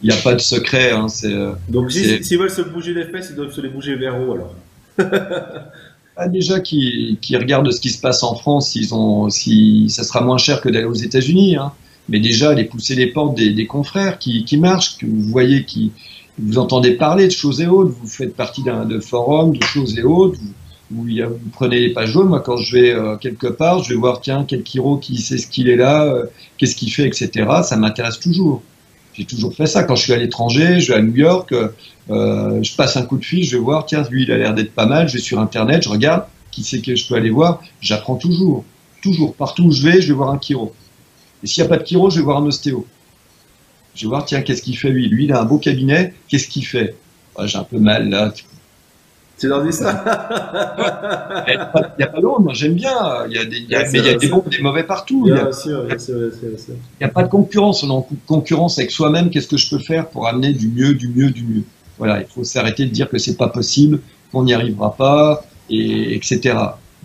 Il n'y a pas de secret. Hein, donc, s'ils veulent se bouger les fesses, ils doivent se les bouger vers où alors? Ah, déjà, qui, qui regardent ce qui se passe en France, ils ont, si, ça sera moins cher que d'aller aux États-Unis. Hein. Mais déjà, aller pousser les portes des, des confrères qui, qui marchent, que vous voyez, qui vous entendez parler de choses et autres. Vous faites partie d'un de forum de choses et autres. Vous, vous, vous prenez les pages jaunes. Moi, quand je vais euh, quelque part, je vais voir tiens quel chiro qui sait ce qu'il est là, euh, qu'est-ce qu'il fait, et cetera. Ça m'intéresse toujours. J'ai toujours fait ça. Quand je suis à l'étranger, je vais à New York, euh, je passe un coup de fil, je vais voir, tiens, lui, il a l'air d'être pas mal, je vais sur Internet, je regarde, qui c'est que je peux aller voir, j'apprends toujours. Toujours. Partout où je vais, je vais voir un chiro. Et s'il n'y a pas de chiro, je vais voir un ostéo. Je vais voir, tiens, qu'est-ce qu'il fait, lui? Lui, il a un beau cabinet, qu'est-ce qu'il fait? Oh, j'ai un peu mal, là. C'est leur destin. Il n'y a pas d'ombre, moi j'aime bien. Il y a des, il y a, mais il y a des bons, des mauvais partout. Bien, il n'y a, sûr, bien, sûr, bien, sûr. Il y a pas de concurrence. On est en concurrence avec soi-même. Qu'est-ce que je peux faire pour amener du mieux, du mieux, du mieux? Voilà, il faut s'arrêter de dire que c'est pas possible, qu'on n'y arrivera pas, et, etc.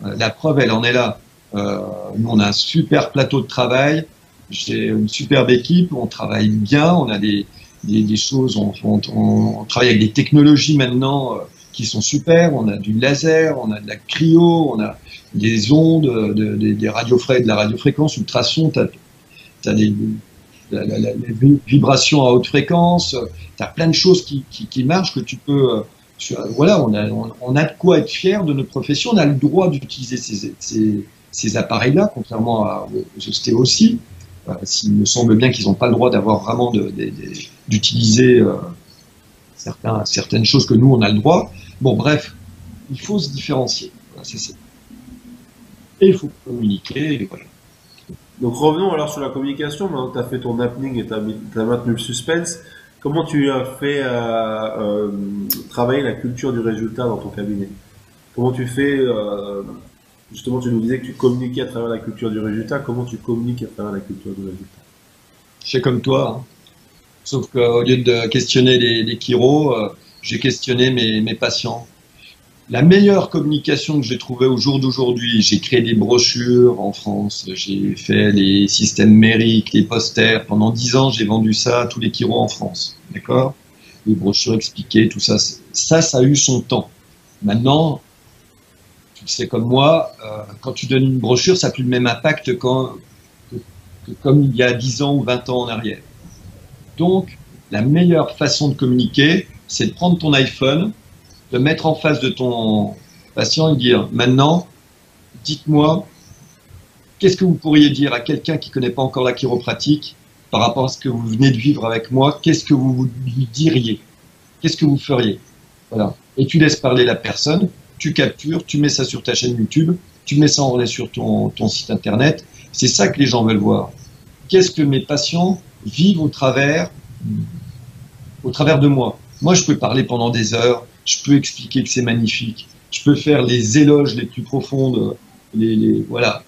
La preuve, elle en est là. Euh, nous, on a un super plateau de travail. J'ai une superbe équipe. On travaille bien. On a des, des, des choses. On, on, on travaille avec des technologies maintenant. Euh, qui sont super, on a du laser, on a de la cryo, on a des ondes, de, de, des radiofré de la radiofréquence, ultrasons, tu as, t'as des, la, la, la, des vibrations à haute fréquence, tu as plein de choses qui, qui, qui marchent, que tu peux... Tu, voilà, on a, on, on a de quoi être fier de notre profession, on a le droit d'utiliser ces, ces, ces appareils-là, contrairement à, aux ostéos aussi. Euh, il me semble bien qu'ils n'ont pas le droit d'avoir vraiment d'utiliser... Certains, certaines choses que nous, on a le droit. Bon, bref, il faut se différencier. Voilà, c'est ça. Et il faut communiquer. Et voilà. Donc, revenons alors sur la communication. Maintenant, tu as fait ton happening et tu as, as maintenu le suspense. Comment tu as fait euh, euh, travailler la culture du résultat dans ton cabinet? Comment tu fais euh, justement, tu nous disais que tu communiquais à travers la culture du résultat. Comment tu communiques à travers la culture du résultat? C'est comme toi, hein. Sauf qu'au lieu de questionner les, les chiros, euh, j'ai questionné mes, mes patients. La meilleure communication que j'ai trouvée au jour d'aujourd'hui, j'ai créé des brochures en France, j'ai fait les systèmes mériques, les posters. Pendant dix ans, j'ai vendu ça à tous les chiros en France. D'accord? Les brochures expliquées, tout ça, ça, ça a eu son temps. Maintenant, tu sais comme moi, euh, quand tu donnes une brochure, ça n'a plus le même impact quand, que, que comme il y a dix ans ou vingt ans en arrière. Donc, la meilleure façon de communiquer, c'est de prendre ton iPhone, de mettre en face de ton patient et dire « Maintenant, dites-moi, qu'est-ce que vous pourriez dire à quelqu'un qui ne connaît pas encore la chiropratique par rapport à ce que vous venez de vivre avec moi? Qu'est-ce que vous lui diriez? Qu'est-ce que vous feriez ?» Voilà. Et tu laisses parler la personne, tu captures, tu mets ça sur ta chaîne YouTube, tu mets ça en relais sur ton, ton site internet. C'est ça que les gens veulent voir. Qu'est-ce que mes patients vivent au travers, au travers de moi. Moi, je peux parler pendant des heures, je peux expliquer que c'est magnifique, je peux faire les éloges les plus profondes, les, les, voilà.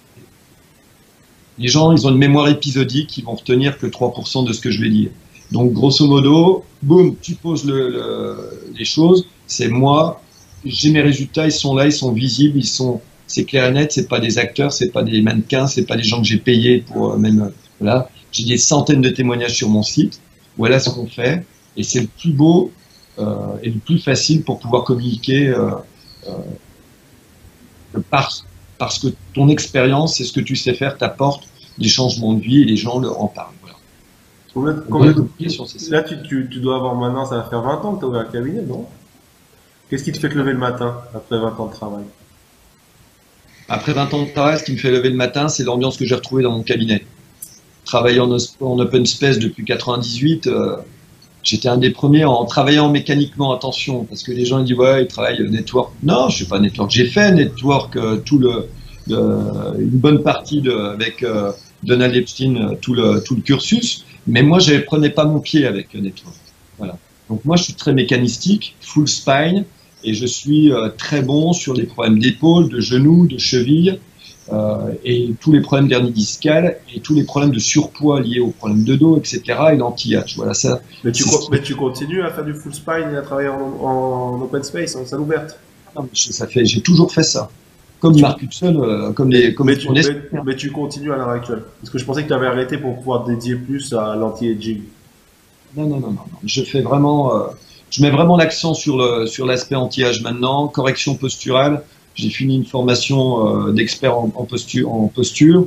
Les gens, ils ont une mémoire épisodique, ils vont retenir que trois pour cent de ce que je vais dire. Donc, grosso modo, boum, tu poses le, le, les choses, c'est moi, j'ai mes résultats, ils sont là, ils sont visibles, ils sont, c'est clair et net, c'est pas des acteurs, c'est pas des mannequins, c'est pas des gens que j'ai payés pour, même, voilà. J'ai des centaines de témoignages sur mon site. Voilà ce qu'on fait. Et c'est le plus beau euh, et le plus facile pour pouvoir communiquer euh, euh, parce, parce que ton expérience et ce que tu sais faire t'apporte des changements de vie et les gens leur en parlent. Voilà. Combien, combien, sur ces là, tu, tu, tu dois avoir maintenant, ça va faire vingt ans que tu as ouvert un cabinet, non? Qu'est-ce qui te fait te lever le matin après vingt ans de travail? Après vingt ans de travail, ce qui me fait lever le matin, c'est l'ambiance que j'ai retrouvée dans mon cabinet. Travaillant en open space depuis quatre-vingt-dix-huit, euh, j'étais un des premiers en travaillant mécaniquement, attention, parce que les gens ils disent ouais, ils travaillent network. Non, je ne suis pas network. J'ai fait network euh, tout le, le, une bonne partie de, avec euh, Donald Epstein, tout le, tout le cursus, mais moi je ne prenais pas mon pied avec network. Voilà. Donc moi, je suis très mécanistique, full spine, et je suis euh, très bon sur les problèmes d'épaule, de genoux, de cheville, euh, et tous les problèmes d'hernie discale, et tous les problèmes de surpoids liés aux problèmes de dos, et cetera, et d'anti-âge. Voilà, ça. Mais tu, mais tu continues à faire du full spine et à travailler en, en open space, en salle ouverte? Non, ça fait, j'ai toujours fait ça. Comme Mark Hudson, euh, comme les... Comme mais, tu, mais, mais tu continues à l'heure actuelle? Parce que je pensais que tu avais arrêté pour pouvoir dédier plus à l'anti-aging. Non, non, non, non. Je fais vraiment... Euh, je mets vraiment l'accent sur le sur l'aspect anti-âge maintenant. Correction posturale. J'ai fini une formation euh, d'expert en, en posture. En posture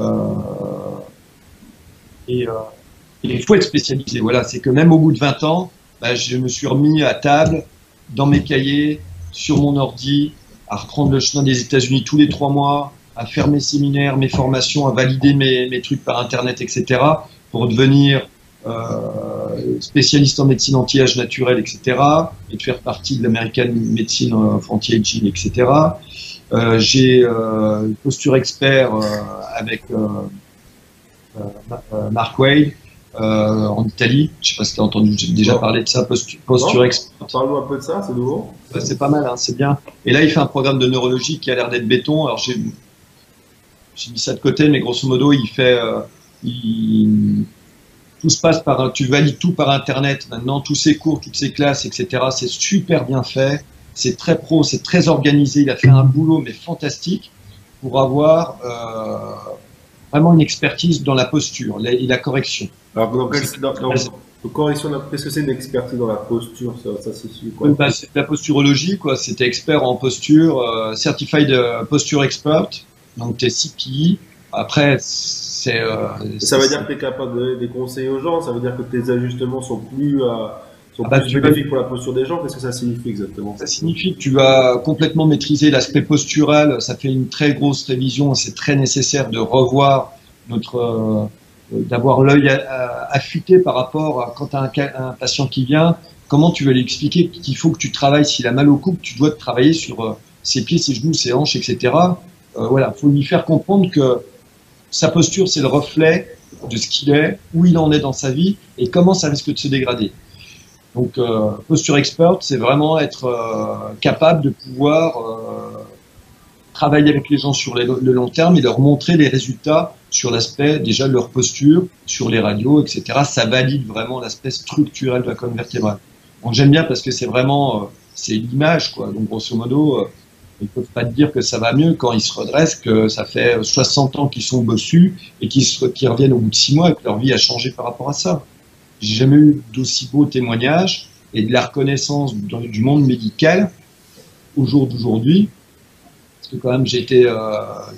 euh, et, euh, et il faut être spécialisé. Voilà, c'est que même au bout de vingt ans, bah, je me suis remis à table, dans mes cahiers, sur mon ordi, à reprendre le chemin des États-Unis tous les trois mois, à faire mes séminaires, mes formations, à valider mes, mes trucs par Internet, et cetera, pour devenir Euh, spécialiste en médecine anti-âge naturelle, et cetera, et de faire partie de l'American Medicine of Anti-Aging, et cetera. Euh, j'ai euh, posture expert euh, avec euh, euh, Mark Way euh, en Italie. Je sais pas si tu as entendu, j'ai déjà parlé de ça, posture, posture expert. Parle-nous un peu de ça, c'est nouveau. Ouais, c'est pas mal, hein, c'est bien. Et là, il fait un programme de neurologie qui a l'air d'être béton. Alors, j'ai mis ça de côté, mais grosso modo, il fait... Euh, il, Tout se passe par, tu valides tout par Internet maintenant, tous ces cours, toutes ces classes, et cetera. C'est super bien fait, c'est très pro, c'est très organisé. Il a fait un boulot mais fantastique pour avoir euh, vraiment une expertise dans la posture la, et la correction. Alors, dans quelle correction, qu'est-ce que c'est une expertise dans la posture? Ça, ça se suit, quoi. Ben, c'est la posturologie, quoi. C'était expert en posture, euh, certified posture expert, donc t'es C P I. Après, c'est... Euh, ça veut dire que tu es capable de donner des conseils aux gens, ça veut dire que tes ajustements sont plus, euh, sont ah bah plus bénéfiques pour la posture des gens. Qu'est-ce que ça signifie exactement? Ça signifie que tu vas complètement maîtriser l'aspect postural, ça fait une très grosse révision, c'est très nécessaire de revoir notre... Euh, d'avoir l'œil affûté par rapport à quand tu as un, un patient qui vient, comment tu vas lui expliquer qu'il faut que tu travailles, s'il a mal au cou, que tu dois te travailler sur euh, ses pieds, ses genoux, ses hanches, et cetera. Euh, voilà, il faut lui faire comprendre que sa posture, c'est le reflet de ce qu'il est, où il en est dans sa vie et comment ça risque de se dégrader. Donc, euh, posture expert, c'est vraiment être euh, capable de pouvoir euh, travailler avec les gens sur les, le long terme et leur montrer les résultats sur l'aspect déjà de leur posture, sur les radios, et cetera. Ça valide vraiment l'aspect structurel de la colonne vertébrale. Bon, j'aime bien parce que c'est vraiment, euh, c'est l'image, quoi. Donc, grosso modo... Euh, Ils ne peuvent pas te dire que ça va mieux quand ils se redressent, que ça fait soixante ans qu'ils sont bossus et qu'ils qu reviennent au bout de six mois et que leur vie a changé par rapport à ça. J'ai jamais eu d'aussi beaux témoignages et de la reconnaissance du, du monde médical au jour d'aujourd'hui. Parce que quand même, j'étais, euh,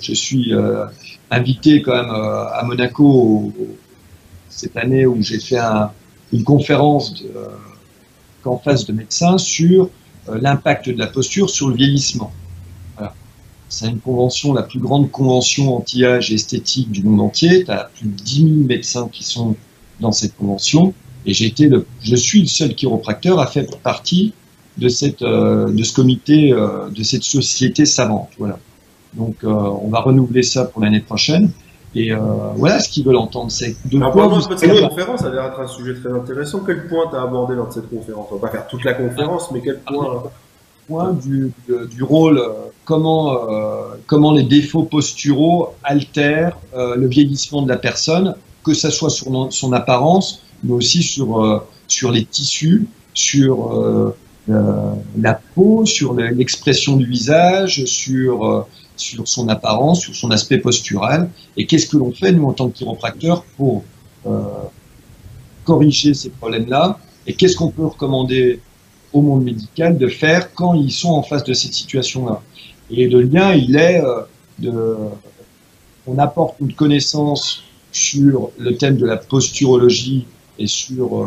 je suis euh, invité quand même euh, à Monaco au, au, cette année où j'ai fait un, une conférence de, euh, qu'en face de médecins sur euh, l'impact de la posture sur le vieillissement. C'est une convention, la plus grande convention anti-âge et esthétique du monde entier. Tu as plus de dix mille médecins qui sont dans cette convention. Et j'ai été le, je suis le seul chiropracteur à faire partie de, cette, euh, de ce comité, euh, de cette société savante. Voilà. Donc, euh, on va renouveler ça pour l'année prochaine. Et euh, voilà ce qu'ils veulent entendre. C'est de Alors, quoi vous... Cette conférence, ça a l'air d'être un sujet très intéressant. Quel point tu as abordé lors de cette conférence? On va pas faire toute la conférence, mais quel point... Point du, du rôle, comment, euh, comment les défauts posturaux altèrent euh, le vieillissement de la personne, que ça soit sur non, son apparence, mais aussi sur, euh, sur les tissus, sur euh, euh, la peau, sur l'expression du visage, sur, euh, sur son apparence, sur son aspect postural. Et qu'est-ce que l'on fait, nous, en tant que chiropracteurs, pour euh, corriger ces problèmes-là? Et qu'est-ce qu'on peut recommander au monde médical de faire quand ils sont en face de cette situation-là? Et le lien, il est euh, de... On apporte une connaissance sur le thème de la posturologie et sur euh,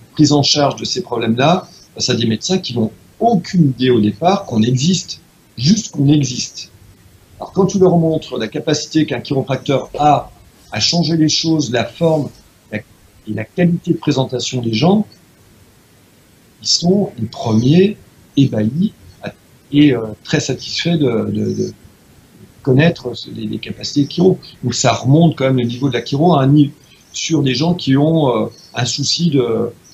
la prise en charge de ces problèmes-là face à des médecins qui n'ont aucune idée au départ qu'on existe, juste qu'on existe. Alors quand tu leur montres la capacité qu'un chiropracteur a à changer les choses, la forme la... et la qualité de présentation des gens, ils sont les premiers ébahis et euh, très satisfaits de, de, de connaître les, les capacités de chiro. Donc ça remonte quand même le niveau de la chiro à un, sur des gens qui ont euh, un souci de,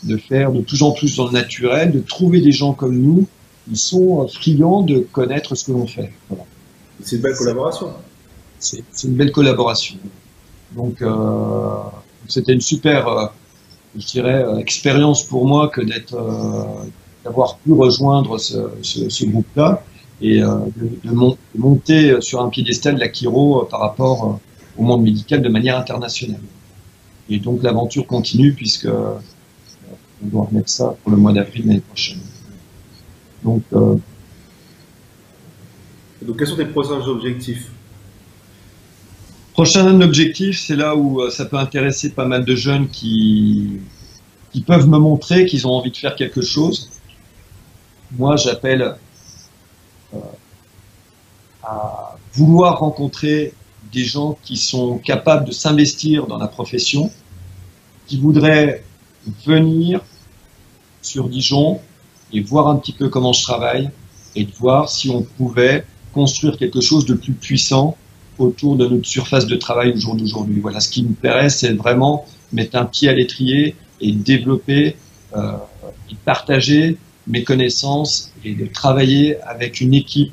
de faire de plus en plus dans le naturel, de trouver des gens comme nous qui sont friands de connaître ce que l'on fait. Voilà. C'est une belle collaboration. C'est une belle collaboration. Donc, euh, c'était une super, euh, je dirais, euh, expérience pour moi que d'être, euh, d'avoir pu rejoindre ce, ce, ce groupe-là et euh, de, de, mon, de monter sur un piédestal de la chiro euh, par rapport euh, au monde médical de manière internationale. Et donc, l'aventure continue puisque euh, on doit remettre ça pour le mois d'avril l'année prochaine. Donc, euh, donc, quels sont tes prochains objectifs? Prochain objectif, c'est là où ça peut intéresser pas mal de jeunes qui, qui peuvent me montrer qu'ils ont envie de faire quelque chose. Moi, j'appelle euh, à vouloir rencontrer des gens qui sont capables de s'investir dans la profession, qui voudraient venir sur Dijon et voir un petit peu comment je travaille et de voir si on pouvait construire quelque chose de plus puissant autour de notre surface de travail au jour d'aujourd'hui. Voilà, ce qui me plairait, c'est vraiment mettre un pied à l'étrier et développer euh, et partager mes connaissances et de travailler avec une équipe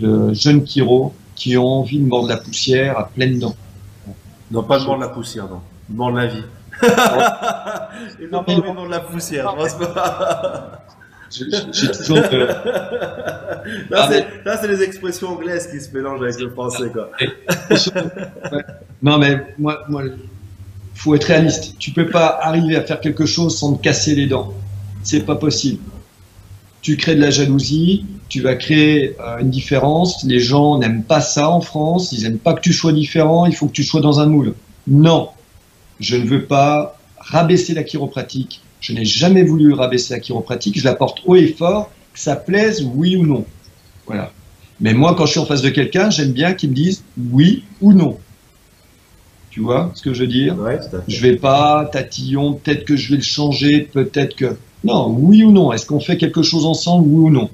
de jeunes chiros qui ont envie de mordre la poussière à pleines dents. Non, pas de mordre la poussière, non. De mordre la vie. Et non, pas de mordre la poussière. J'ai toujours de... Là, c'est ah, mais... les expressions anglaises qui se mélangent avec le français, quoi. Non, mais moi, moi, faut être réaliste. Tu peux pas arriver à faire quelque chose sans te casser les dents. C'est pas possible. Tu crées de la jalousie, tu vas créer euh, une différence. Les gens n'aiment pas ça en France. Ils n'aiment pas que tu sois différent. Il faut que tu sois dans un moule. Non, je ne veux pas rabaisser la chiropratique. Je n'ai jamais voulu rabaisser la chiropratique, je la porte haut et fort, que ça plaise oui ou non. Voilà. Mais moi, quand je suis en face de quelqu'un, j'aime bien qu'il me dise oui ou non. Tu vois ce que je veux dire? Ouais, je vais pas tatillon, peut-être que je vais le changer, peut-être que... Non, oui ou non, est-ce qu'on fait quelque chose ensemble, oui ou non?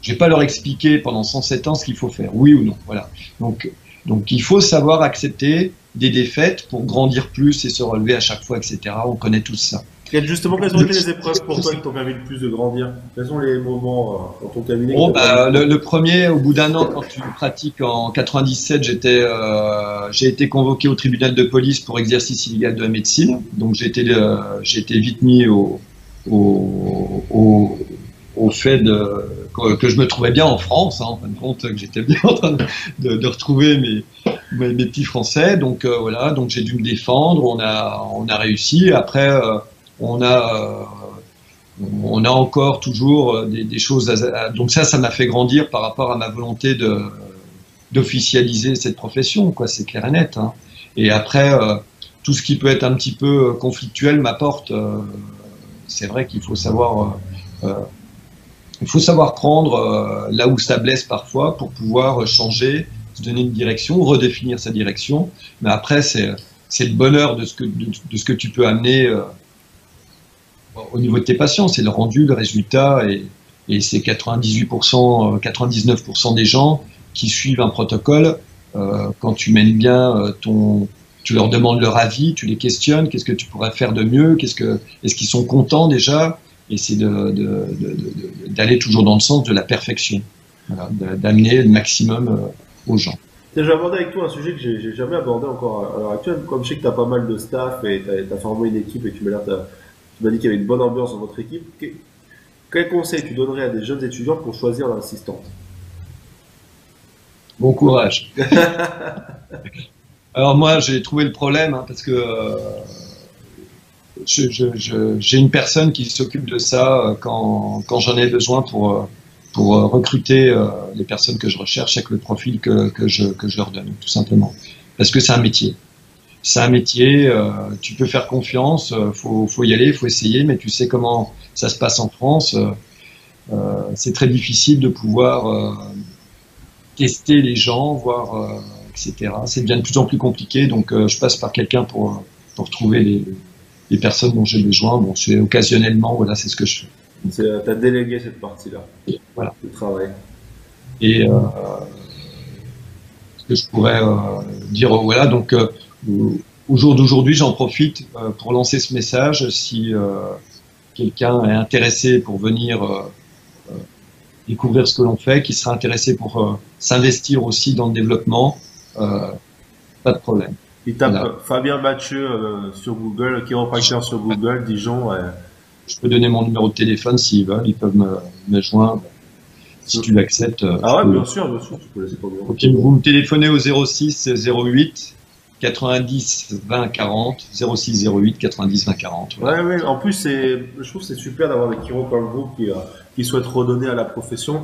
Je vais pas leur expliquer pendant cent sept ans ce qu'il faut faire, oui ou non. Voilà. Donc, donc il faut savoir accepter des défaites pour grandir plus et se relever à chaque fois, et cetera. On connaît tous ça. Et justement, quelles ont été les épreuves pour toi qui t'ont permis le plus de grandir? Quels sont les moments dans ton cabinet? Oh, bah, le, le premier, au bout d'un an, quand tu pratiques en quatre-vingt-dix-sept, j'étais, euh, j'ai été convoqué au tribunal de police pour exercice illégal de la médecine. Donc j'ai été, euh, j'ai été vite mis au, au, au, au fait de, que, que je me trouvais bien en France, hein, en fin de compte, que j'étais bien en train de, de, de retrouver mes... Mes, mes petits Français, donc euh, voilà, donc j'ai dû me défendre. On a, on a réussi. Après, euh, on a, euh, on a encore toujours des, des choses. À, à, donc ça, ça m'a fait grandir par rapport à ma volonté de d'officialiser cette profession, quoi. C'est clair et net. Hein. Et après, euh, tout ce qui peut être un petit peu conflictuel m'apporte. Euh, c'est vrai qu'il faut savoir, euh, euh, il faut savoir prendre euh, là où ça blesse parfois pour pouvoir changer. Se donner une direction, redéfinir sa direction, mais après c'est le bonheur de ce, que, de, de ce que tu peux amener euh, au niveau de tes patients, c'est le rendu, le résultat, et, et c'est quatre-vingt-dix-huit pour cent, quatre-vingt-dix-neuf pour cent des gens qui suivent un protocole, euh, quand tu mènes bien euh, ton... Tu leur demandes leur avis, tu les questionnes, qu'est-ce que tu pourrais faire de mieux, qu'est-ce que, est-ce qu'ils sont contents déjà, et c'est de, de, de, de, d'aller toujours dans le sens de la perfection, voilà, d'amener le maximum... Euh, aux gens. J'ai abordé avec toi un sujet que j'ai jamais abordé encore à l'heure actuelle. Comme je sais que tu as pas mal de staff et tu as formé une équipe et tu m'as dit qu'il y avait une bonne ambiance dans votre équipe, quel conseil tu donnerais à des jeunes étudiants pour choisir leur assistante? Bon courage. Alors moi j'ai trouvé le problème, hein, parce que euh, j'ai je, je, je, une personne qui s'occupe de ça euh, quand, quand j'en ai besoin pour... Euh, pour recruter euh, les personnes que je recherche avec le profil que, que, je, que je leur donne, tout simplement. Parce que c'est un métier. C'est un métier, euh, tu peux faire confiance, euh, faut, faut y aller, faut essayer, mais tu sais comment ça se passe en France. Euh, euh, c'est très difficile de pouvoir euh, tester les gens, voir, euh, et cetera. C'est bien de plus en plus compliqué, donc euh, je passe par quelqu'un pour, pour trouver les, les personnes dont j'ai besoin. Bon, c'est occasionnellement, voilà, c'est ce que je fais. Tu as délégué cette partie-là, voilà. Le travail. Et euh, ce que je pourrais euh, dire, voilà, donc euh, au jour d'aujourd'hui, j'en profite euh, pour lancer ce message. Si euh, quelqu'un est intéressé pour venir euh, euh, découvrir ce que l'on fait, qui sera intéressé pour euh, s'investir aussi dans le développement, euh, pas de problème. Il tape voilà. Fabien Mathieu euh, sur Google, chiropracteur sur Google, Dijon. Euh... Je peux donner mon numéro de téléphone s'ils veulent, ils peuvent me, me joindre. Si tu l'acceptes. Ah ouais, peux... bien sûr, bien sûr, tu peux laisser ton numéro. Okay, vous me téléphonez au zéro six zéro huit quatre-vingt-dix vingt quarante, zéro six zéro huit quatre-vingt-dix vingt quarante. Voilà. Ouais, ouais, en plus, c'est, je trouve que c'est super d'avoir des chiros comme vous qui, euh, qui souhaitent redonner à la profession.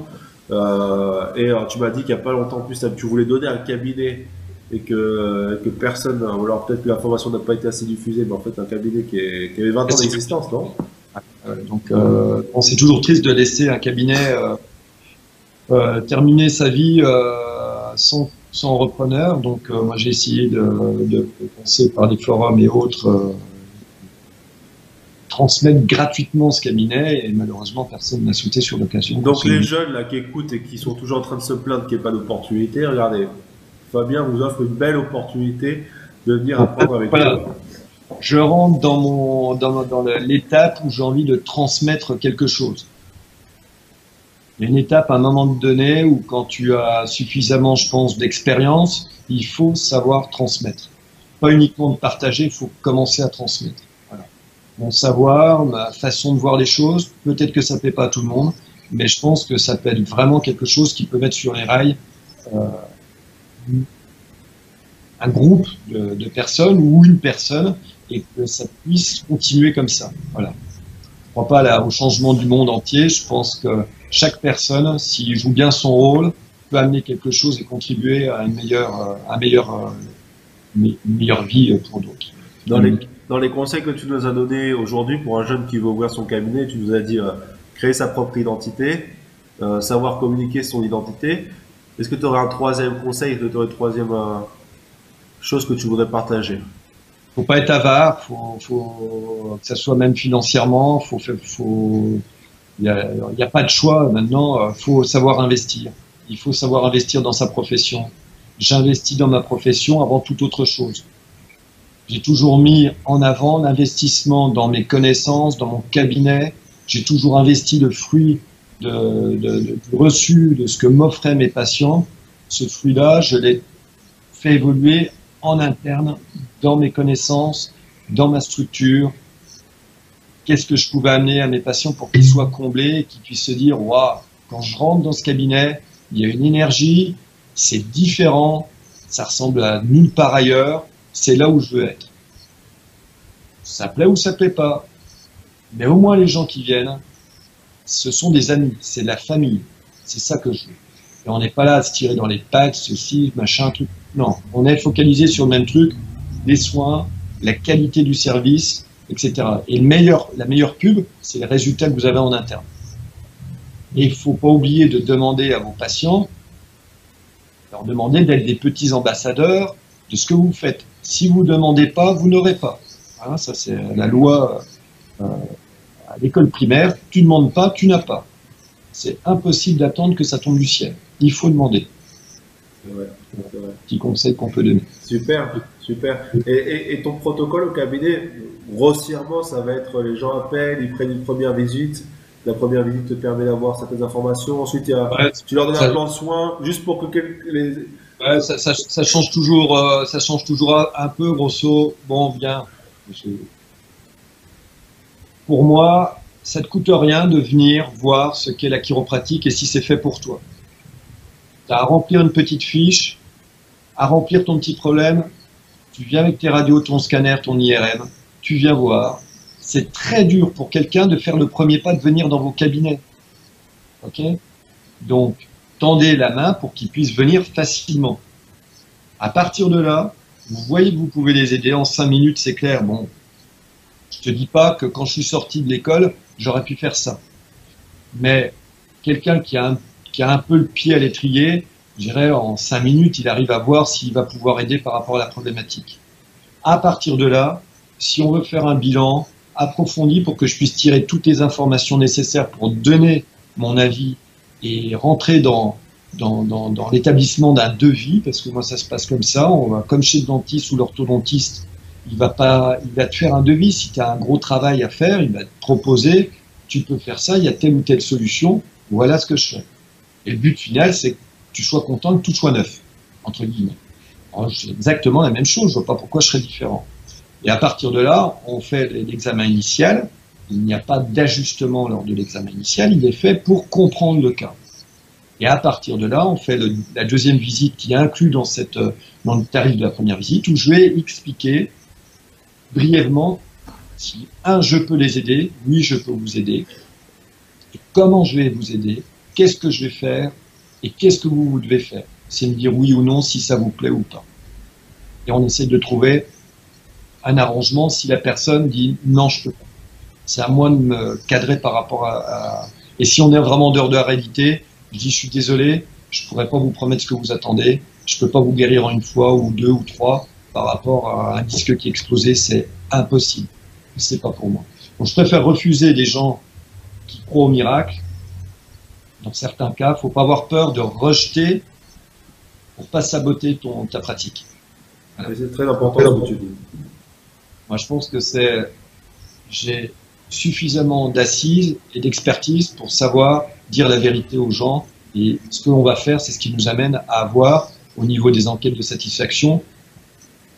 Euh, et alors, tu m'as dit qu'il n'y a pas longtemps, en plus, tu voulais donner à un cabinet et que, que personne, ou alors peut-être que l'information n'a pas été assez diffusée, mais en fait, un cabinet qui, est, qui avait vingt ans d'existence, non? euh, Donc, euh, on c'est toujours triste de laisser un cabinet euh, euh, terminer sa vie euh, sans. sans repreneur, donc euh, moi j'ai essayé de, de penser par des forums et autres, euh, transmettre gratuitement ce cabinet, et malheureusement personne n'a sauté sur l'occasion. Donc les jeunes là qui écoutent et qui sont toujours en train de se plaindre qu'il n'y ait pas d'opportunité, regardez, Fabien vous offre une belle opportunité de venir apprendre avec voilà. Nous. Je rentre dans, mon, dans, dans l'étape où j'ai envie de transmettre quelque chose. Une étape à un moment donné où quand tu as suffisamment, je pense, d'expérience, il faut savoir transmettre. Pas uniquement de partager, il faut commencer à transmettre. Voilà. Mon savoir, ma façon de voir les choses, peut-être que ça ne plaît pas à tout le monde, mais je pense que ça peut être vraiment quelque chose qui peut mettre sur les rails euh, un groupe de, de personnes ou une personne et que ça puisse continuer comme ça. Voilà. Je ne crois pas là, au changement du monde entier, je pense que chaque personne, s'il joue bien son rôle, peut amener quelque chose et contribuer à une meilleure, à une meilleure, une meilleure vie pour d'autres. Dans les, dans les conseils que tu nous as donnés aujourd'hui pour un jeune qui veut ouvrir son cabinet, tu nous as dit euh, créer sa propre identité, euh, savoir communiquer son identité. Est-ce que tu aurais un troisième conseil, tu aurais une troisième euh, chose que tu voudrais partager ? Faut pas être avare, faut, faut que ça soit même financièrement, faut, faut Il n'y a, a pas de choix maintenant, il faut savoir investir. Il faut savoir investir dans sa profession. J'investis dans ma profession avant toute autre chose. J'ai toujours mis en avant l'investissement dans mes connaissances, dans mon cabinet. J'ai toujours investi le fruit de, de, de, reçu de ce que m'offraient mes patients. Ce fruit-là, je l'ai fait évoluer en interne, dans mes connaissances, dans ma structure. Qu'est-ce que je pouvais amener à mes patients pour qu'ils soient comblés, qu'ils puissent se dire waouh, quand je rentre dans ce cabinet, il y a une énergie, c'est différent, ça ressemble à nulle part ailleurs, c'est là où je veux être. Ça plaît ou ça plaît pas, mais au moins les gens qui viennent, ce sont des amis, c'est de la famille, c'est ça que je veux. Et on n'est pas là à se tirer dans les pattes, ceci, machin, truc. Non, on est focalisé sur le même truc, les soins, la qualité du service, et cetera. Et le meilleur, la meilleure pub, c'est les résultats que vous avez en interne. Et il ne faut pas oublier de demander à vos patients, leur demander d'être des petits ambassadeurs de ce que vous faites. Si vous ne demandez pas, vous n'aurez pas. Hein, ça, c'est la loi euh, à l'école primaire. Tu ne demandes pas, tu n'as pas. C'est impossible d'attendre que ça tombe du ciel. Il faut demander. C'est vrai, c'est vrai. Petit conseil qu'on peut donner. Super, super. Et, et, et ton protocole au cabinet, grossièrement, ça va être les gens appellent, ils prennent une première visite. La première visite te permet d'avoir certaines informations. Ensuite, il y a, ouais, tu leur donnes ça, un plan de soins, juste pour que les. Ouais, ça, ça, ça change toujours, euh, ça change toujours un peu, grosso. Bon, bien. Pour moi, ça ne te coûte rien de venir voir ce qu'est la chiropratique et si c'est fait pour toi. À remplir une petite fiche, à remplir ton petit problème, tu viens avec tes radios, ton scanner, ton I R M, tu viens voir. C'est très dur pour quelqu'un de faire le premier pas de venir dans vos cabinets. Ok ? Donc, tendez la main pour qu'ils puissent venir facilement. À partir de là, vous voyez que vous pouvez les aider en cinq minutes, c'est clair. Bon, je ne te dis pas que quand je suis sorti de l'école, j'aurais pu faire ça. Mais quelqu'un qui a un qui a un peu le pied à l'étrier, je dirais en cinq minutes, il arrive à voir s'il va pouvoir aider par rapport à la problématique. À partir de là, si on veut faire un bilan approfondi pour que je puisse tirer toutes les informations nécessaires pour donner mon avis et rentrer dans, dans, dans, dans l'établissement d'un devis, parce que moi ça se passe comme ça, on va, comme chez le dentiste ou l'orthodontiste, il va pas, il va te faire un devis. Si tu as un gros travail à faire, il va te proposer, tu peux faire ça, il y a telle ou telle solution, voilà ce que je fais. Et le but final, c'est que tu sois content, que tout soit neuf, entre guillemets. Alors, c'est exactement la même chose, je ne vois pas pourquoi je serais différent. Et à partir de là, on fait l'examen initial, il n'y a pas d'ajustement lors de l'examen initial, il est fait pour comprendre le cas. Et à partir de là, on fait le, la deuxième visite qui est inclue dans, cette, dans le tarif de la première visite, où je vais expliquer brièvement si, un, je peux les aider, oui, je peux vous aider, et comment je vais vous aider, qu'est-ce que je vais faire, et qu'est-ce que vous, vous devez faire. C'est me dire oui ou non, si ça vous plaît ou pas. Et on essaie de trouver un arrangement si la personne dit non, je peux pas. C'est à moi de me cadrer par rapport à... à... Et si on est vraiment dehors de la réalité, je dis je suis désolé, je ne pourrais pas vous promettre ce que vous attendez, je ne peux pas vous guérir en une fois ou deux ou trois par rapport à un disque qui est explosé, c'est impossible. C'est pas pour moi. Donc je préfère refuser des gens qui croient au miracle. Dans certains cas, il ne faut pas avoir peur de rejeter pour ne pas saboter ton, ta pratique. Voilà. C'est très important ce que tu dis. Moi, je pense que c'est... J'ai suffisamment d'assises et d'expertise pour savoir dire la vérité aux gens. Et ce que l'on va faire, c'est ce qui nous amène à avoir, au niveau des enquêtes de satisfaction,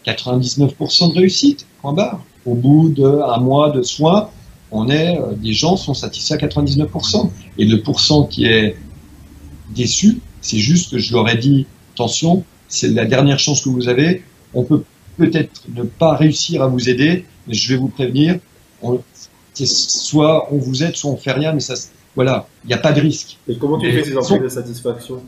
quatre-vingt-dix-neuf pour cent de réussite, point barre. Au bout d'un mois de soins, on est, des gens sont satisfaits à quatre-vingt-dix-neuf pour cent. Et le pourcent qui est déçu, c'est juste que je leur ai dit, attention, c'est la dernière chance que vous avez. On peut peut-être ne pas réussir à vous aider, mais je vais vous prévenir. On, soit on vous aide, soit on fait rien, mais ça, voilà, il n'y a pas de risque. Et comment tu mais fais ces enquêtes sont... de satisfaction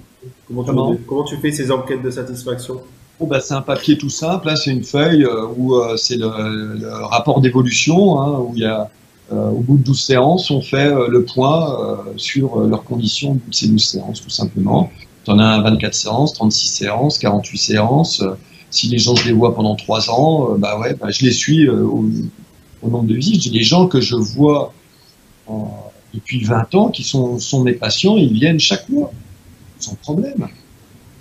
comment tu, comment, comment tu fais ces enquêtes de satisfaction? Oh ben c'est un papier tout simple, hein, c'est une feuille euh, où euh, c'est le, le rapport d'évolution, hein, où il y a, euh, au bout de douze séances, on fait euh, le point euh, sur euh, leurs conditions au bout de ces douze séances, tout simplement. Tu en as vingt-quatre séances, trente-six séances, quarante-huit séances. Euh, si les gens, je les vois pendant trois ans, euh, bah ouais, bah, je les suis euh, au, au nombre de visites. J'ai des gens que je vois euh, depuis vingt ans, qui sont, sont mes patients, ils viennent chaque mois, sans problème.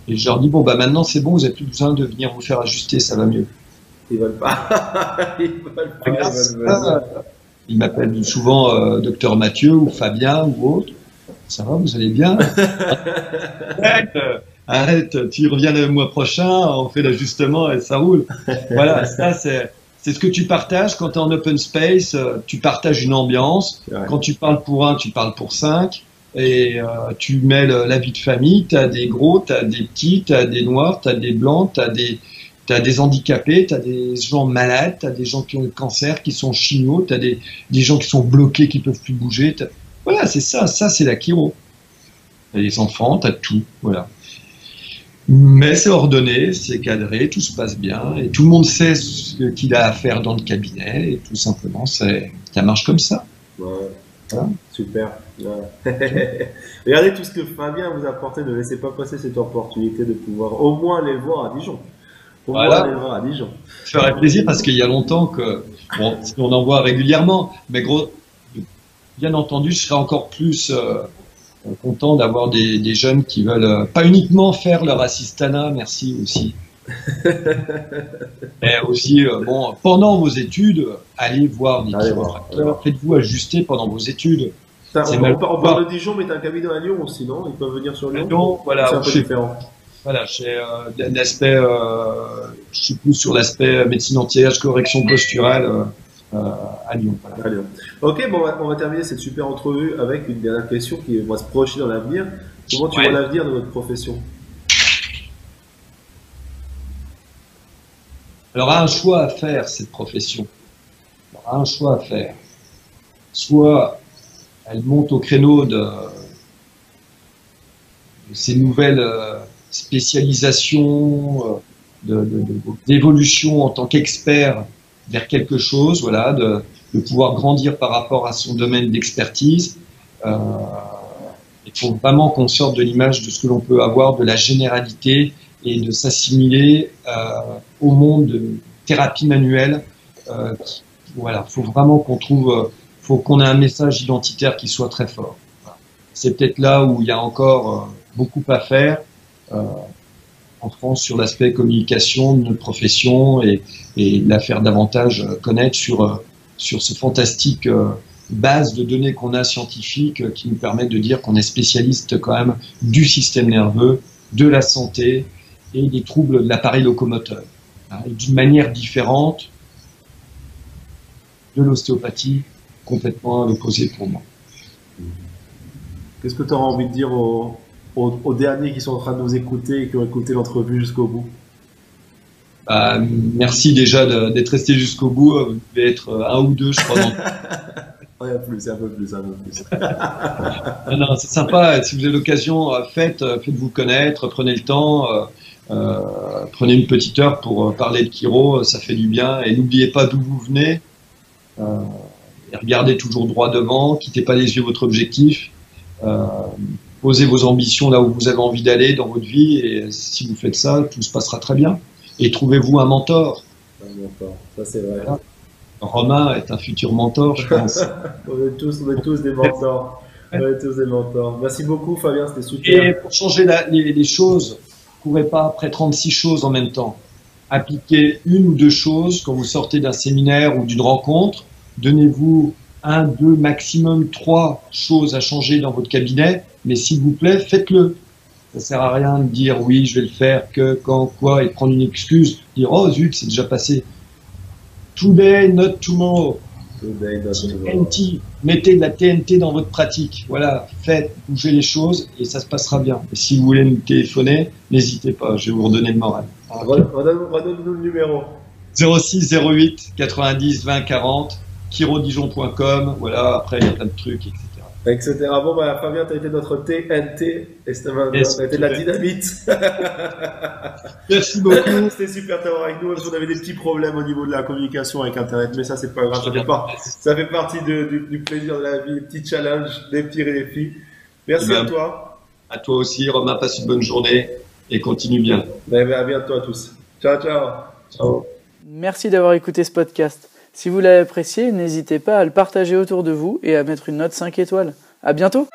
Et je leur dis, bon, bah maintenant c'est bon, vous n'avez plus besoin de venir vous faire ajuster, ça va mieux. Ils veulent pas. Ils veulent pas. Regarde, ils veulent pas. Ils m'appellent souvent euh, docteur Mathieu ou Fabien ou autre. Ça va, vous allez bien? Arrête, arrête, tu reviens le mois prochain, on fait l'ajustement et ça roule. Voilà, ça c'est ce que tu partages quand tu es en open space, tu partages une ambiance. Quand tu parles pour un, tu parles pour cinq. Et euh, tu mêles la vie de famille, tu as des gros, tu as des petits, tu as des noirs, tu as des blancs, tu as des, t'as des handicapés, tu as des gens malades, tu as des gens qui ont le cancer, qui sont chimio, tu as des, des gens qui sont bloqués, qui ne peuvent plus bouger. Voilà, c'est ça, ça c'est la chiro. Tu as les enfants, tu as tout, voilà. Mais c'est ordonné, c'est cadré, tout se passe bien, et tout le monde sait ce qu'il a à faire dans le cabinet, et tout simplement, ça marche comme ça. Ouais. Voilà. Super. Ouais. Regardez tout ce que Fabien vous a apporté, ne laissez pas passer cette opportunité de pouvoir au moins les voir à Dijon. Au voilà. moins les voir à Dijon. Ça ferait plaisir parce qu'il y a longtemps que bon, on en voit régulièrement, mais gros, bien entendu, je serais encore plus euh, content d'avoir des, des jeunes qui veulent euh, pas uniquement faire leur assistana, merci aussi. Et aussi, euh, bon, pendant vos études, allez voir des chiropracteurs, faites-vous ajuster pendant vos études. Ça, on, on, on parle de Dijon, mais tu as un cabinet à Lyon aussi, non? Ils peuvent venir sur Lyon. Donc, voilà, c'est un peu chez, différent. Voilà, j'ai euh, l'aspect, euh, je suis plus sur l'aspect médecine anti-âge, correction posturale euh, euh, à Lyon. Voilà. À Lyon. Ok, bon, on va, on va terminer cette super entrevue avec une dernière question qui va se projeter dans l'avenir. Comment tu ouais. vois l'avenir de notre profession? Alors, a un choix à faire, cette profession. Alors, a un choix à faire. Soit elle monte au créneau de, de ces nouvelles spécialisations, d'évolution de, de, de, en tant qu'expert vers quelque chose, voilà, de, de pouvoir grandir par rapport à son domaine d'expertise. Euh, il faut vraiment qu'on sorte de l'image de ce que l'on peut avoir, de la généralité, et de s'assimiler euh, au monde de thérapie manuelle. Euh, qui, voilà, faut vraiment qu'on trouve, faut qu'on ait un message identitaire qui soit très fort. Voilà. C'est peut-être là où il y a encore euh, beaucoup à faire. Euh, entrant sur l'aspect communication de notre profession et, et la faire davantage connaître sur, sur ce fantastique base de données qu'on a scientifique qui nous permettent de dire qu'on est spécialiste quand même du système nerveux, de la santé et des troubles de l'appareil locomoteur, hein, d'une manière différente de l'ostéopathie, complètement à l'opposé pour moi. Qu'est-ce que tu auras envie de dire aux, aux, aux derniers qui sont en train de nous écouter et qui ont écouté l'entrevue jusqu'au bout? Bah, merci déjà d'être resté jusqu'au bout. Vous devez être un ou deux, je crois. Oui, plus, un peu plus, un peu plus. non, non, c'est sympa. Si vous avez l'occasion, faites, faites-vous connaître, prenez le temps, euh, prenez une petite heure pour parler de chiro, ça fait du bien. Et n'oubliez pas d'où vous venez. Euh, et regardez toujours droit devant, quittez pas les yeux votre objectif. Euh, posez vos ambitions là où vous avez envie d'aller dans votre vie, et si vous faites ça, tout se passera très bien. Et trouvez-vous un mentor. Un mentor, ça c'est vrai. Voilà. Romain est un futur mentor, je pense. on, est tous, on est tous des mentors. On est tous des mentors. Merci beaucoup, Fabien, c'était super. Et pour changer la, les, les choses, ne courez pas après trente-six choses en même temps. Appliquez une ou deux choses quand vous sortez d'un séminaire ou d'une rencontre. Donnez-vous un, deux, maximum trois choses à changer dans votre cabinet, mais s'il vous plaît, faites-le. Ça sert à rien de dire oui, je vais le faire, que, quand, quoi, et prendre une excuse, dire oh zut, c'est déjà passé. Today, not tomorrow. Today, not tomorrow. T N T. Mettez de la T N T dans votre pratique. Voilà, faites bouger les choses et ça se passera bien. Et si vous voulez nous téléphoner, n'hésitez pas, je vais vous redonner le moral. Ah, redonne-nous le numéro. zéro six zéro huit quatre-vingt-dix vingt quarante. Kirodijon point com, voilà, après il y a plein de trucs, et cetera. Etc. Bon, bah, Fabien, tu as été notre T N T, et ça a été de la dynamite. Merci beaucoup. C'était super de t'avoir avec nous. On avait des petits problèmes au niveau de la communication avec Internet, mais ça, c'est pas grave. Ça fait, par... ça fait partie de, du, du plaisir de la vie, des petits challenges, des pires et des filles. Merci ben, à toi. À toi aussi, Romain, passe une bonne journée et continue bien. Ben, ben, à bientôt à tous. Ciao, ciao. Ciao. Merci d'avoir écouté ce podcast. Si vous l'avez apprécié, n'hésitez pas à le partager autour de vous et à mettre une note cinq étoiles. À bientôt!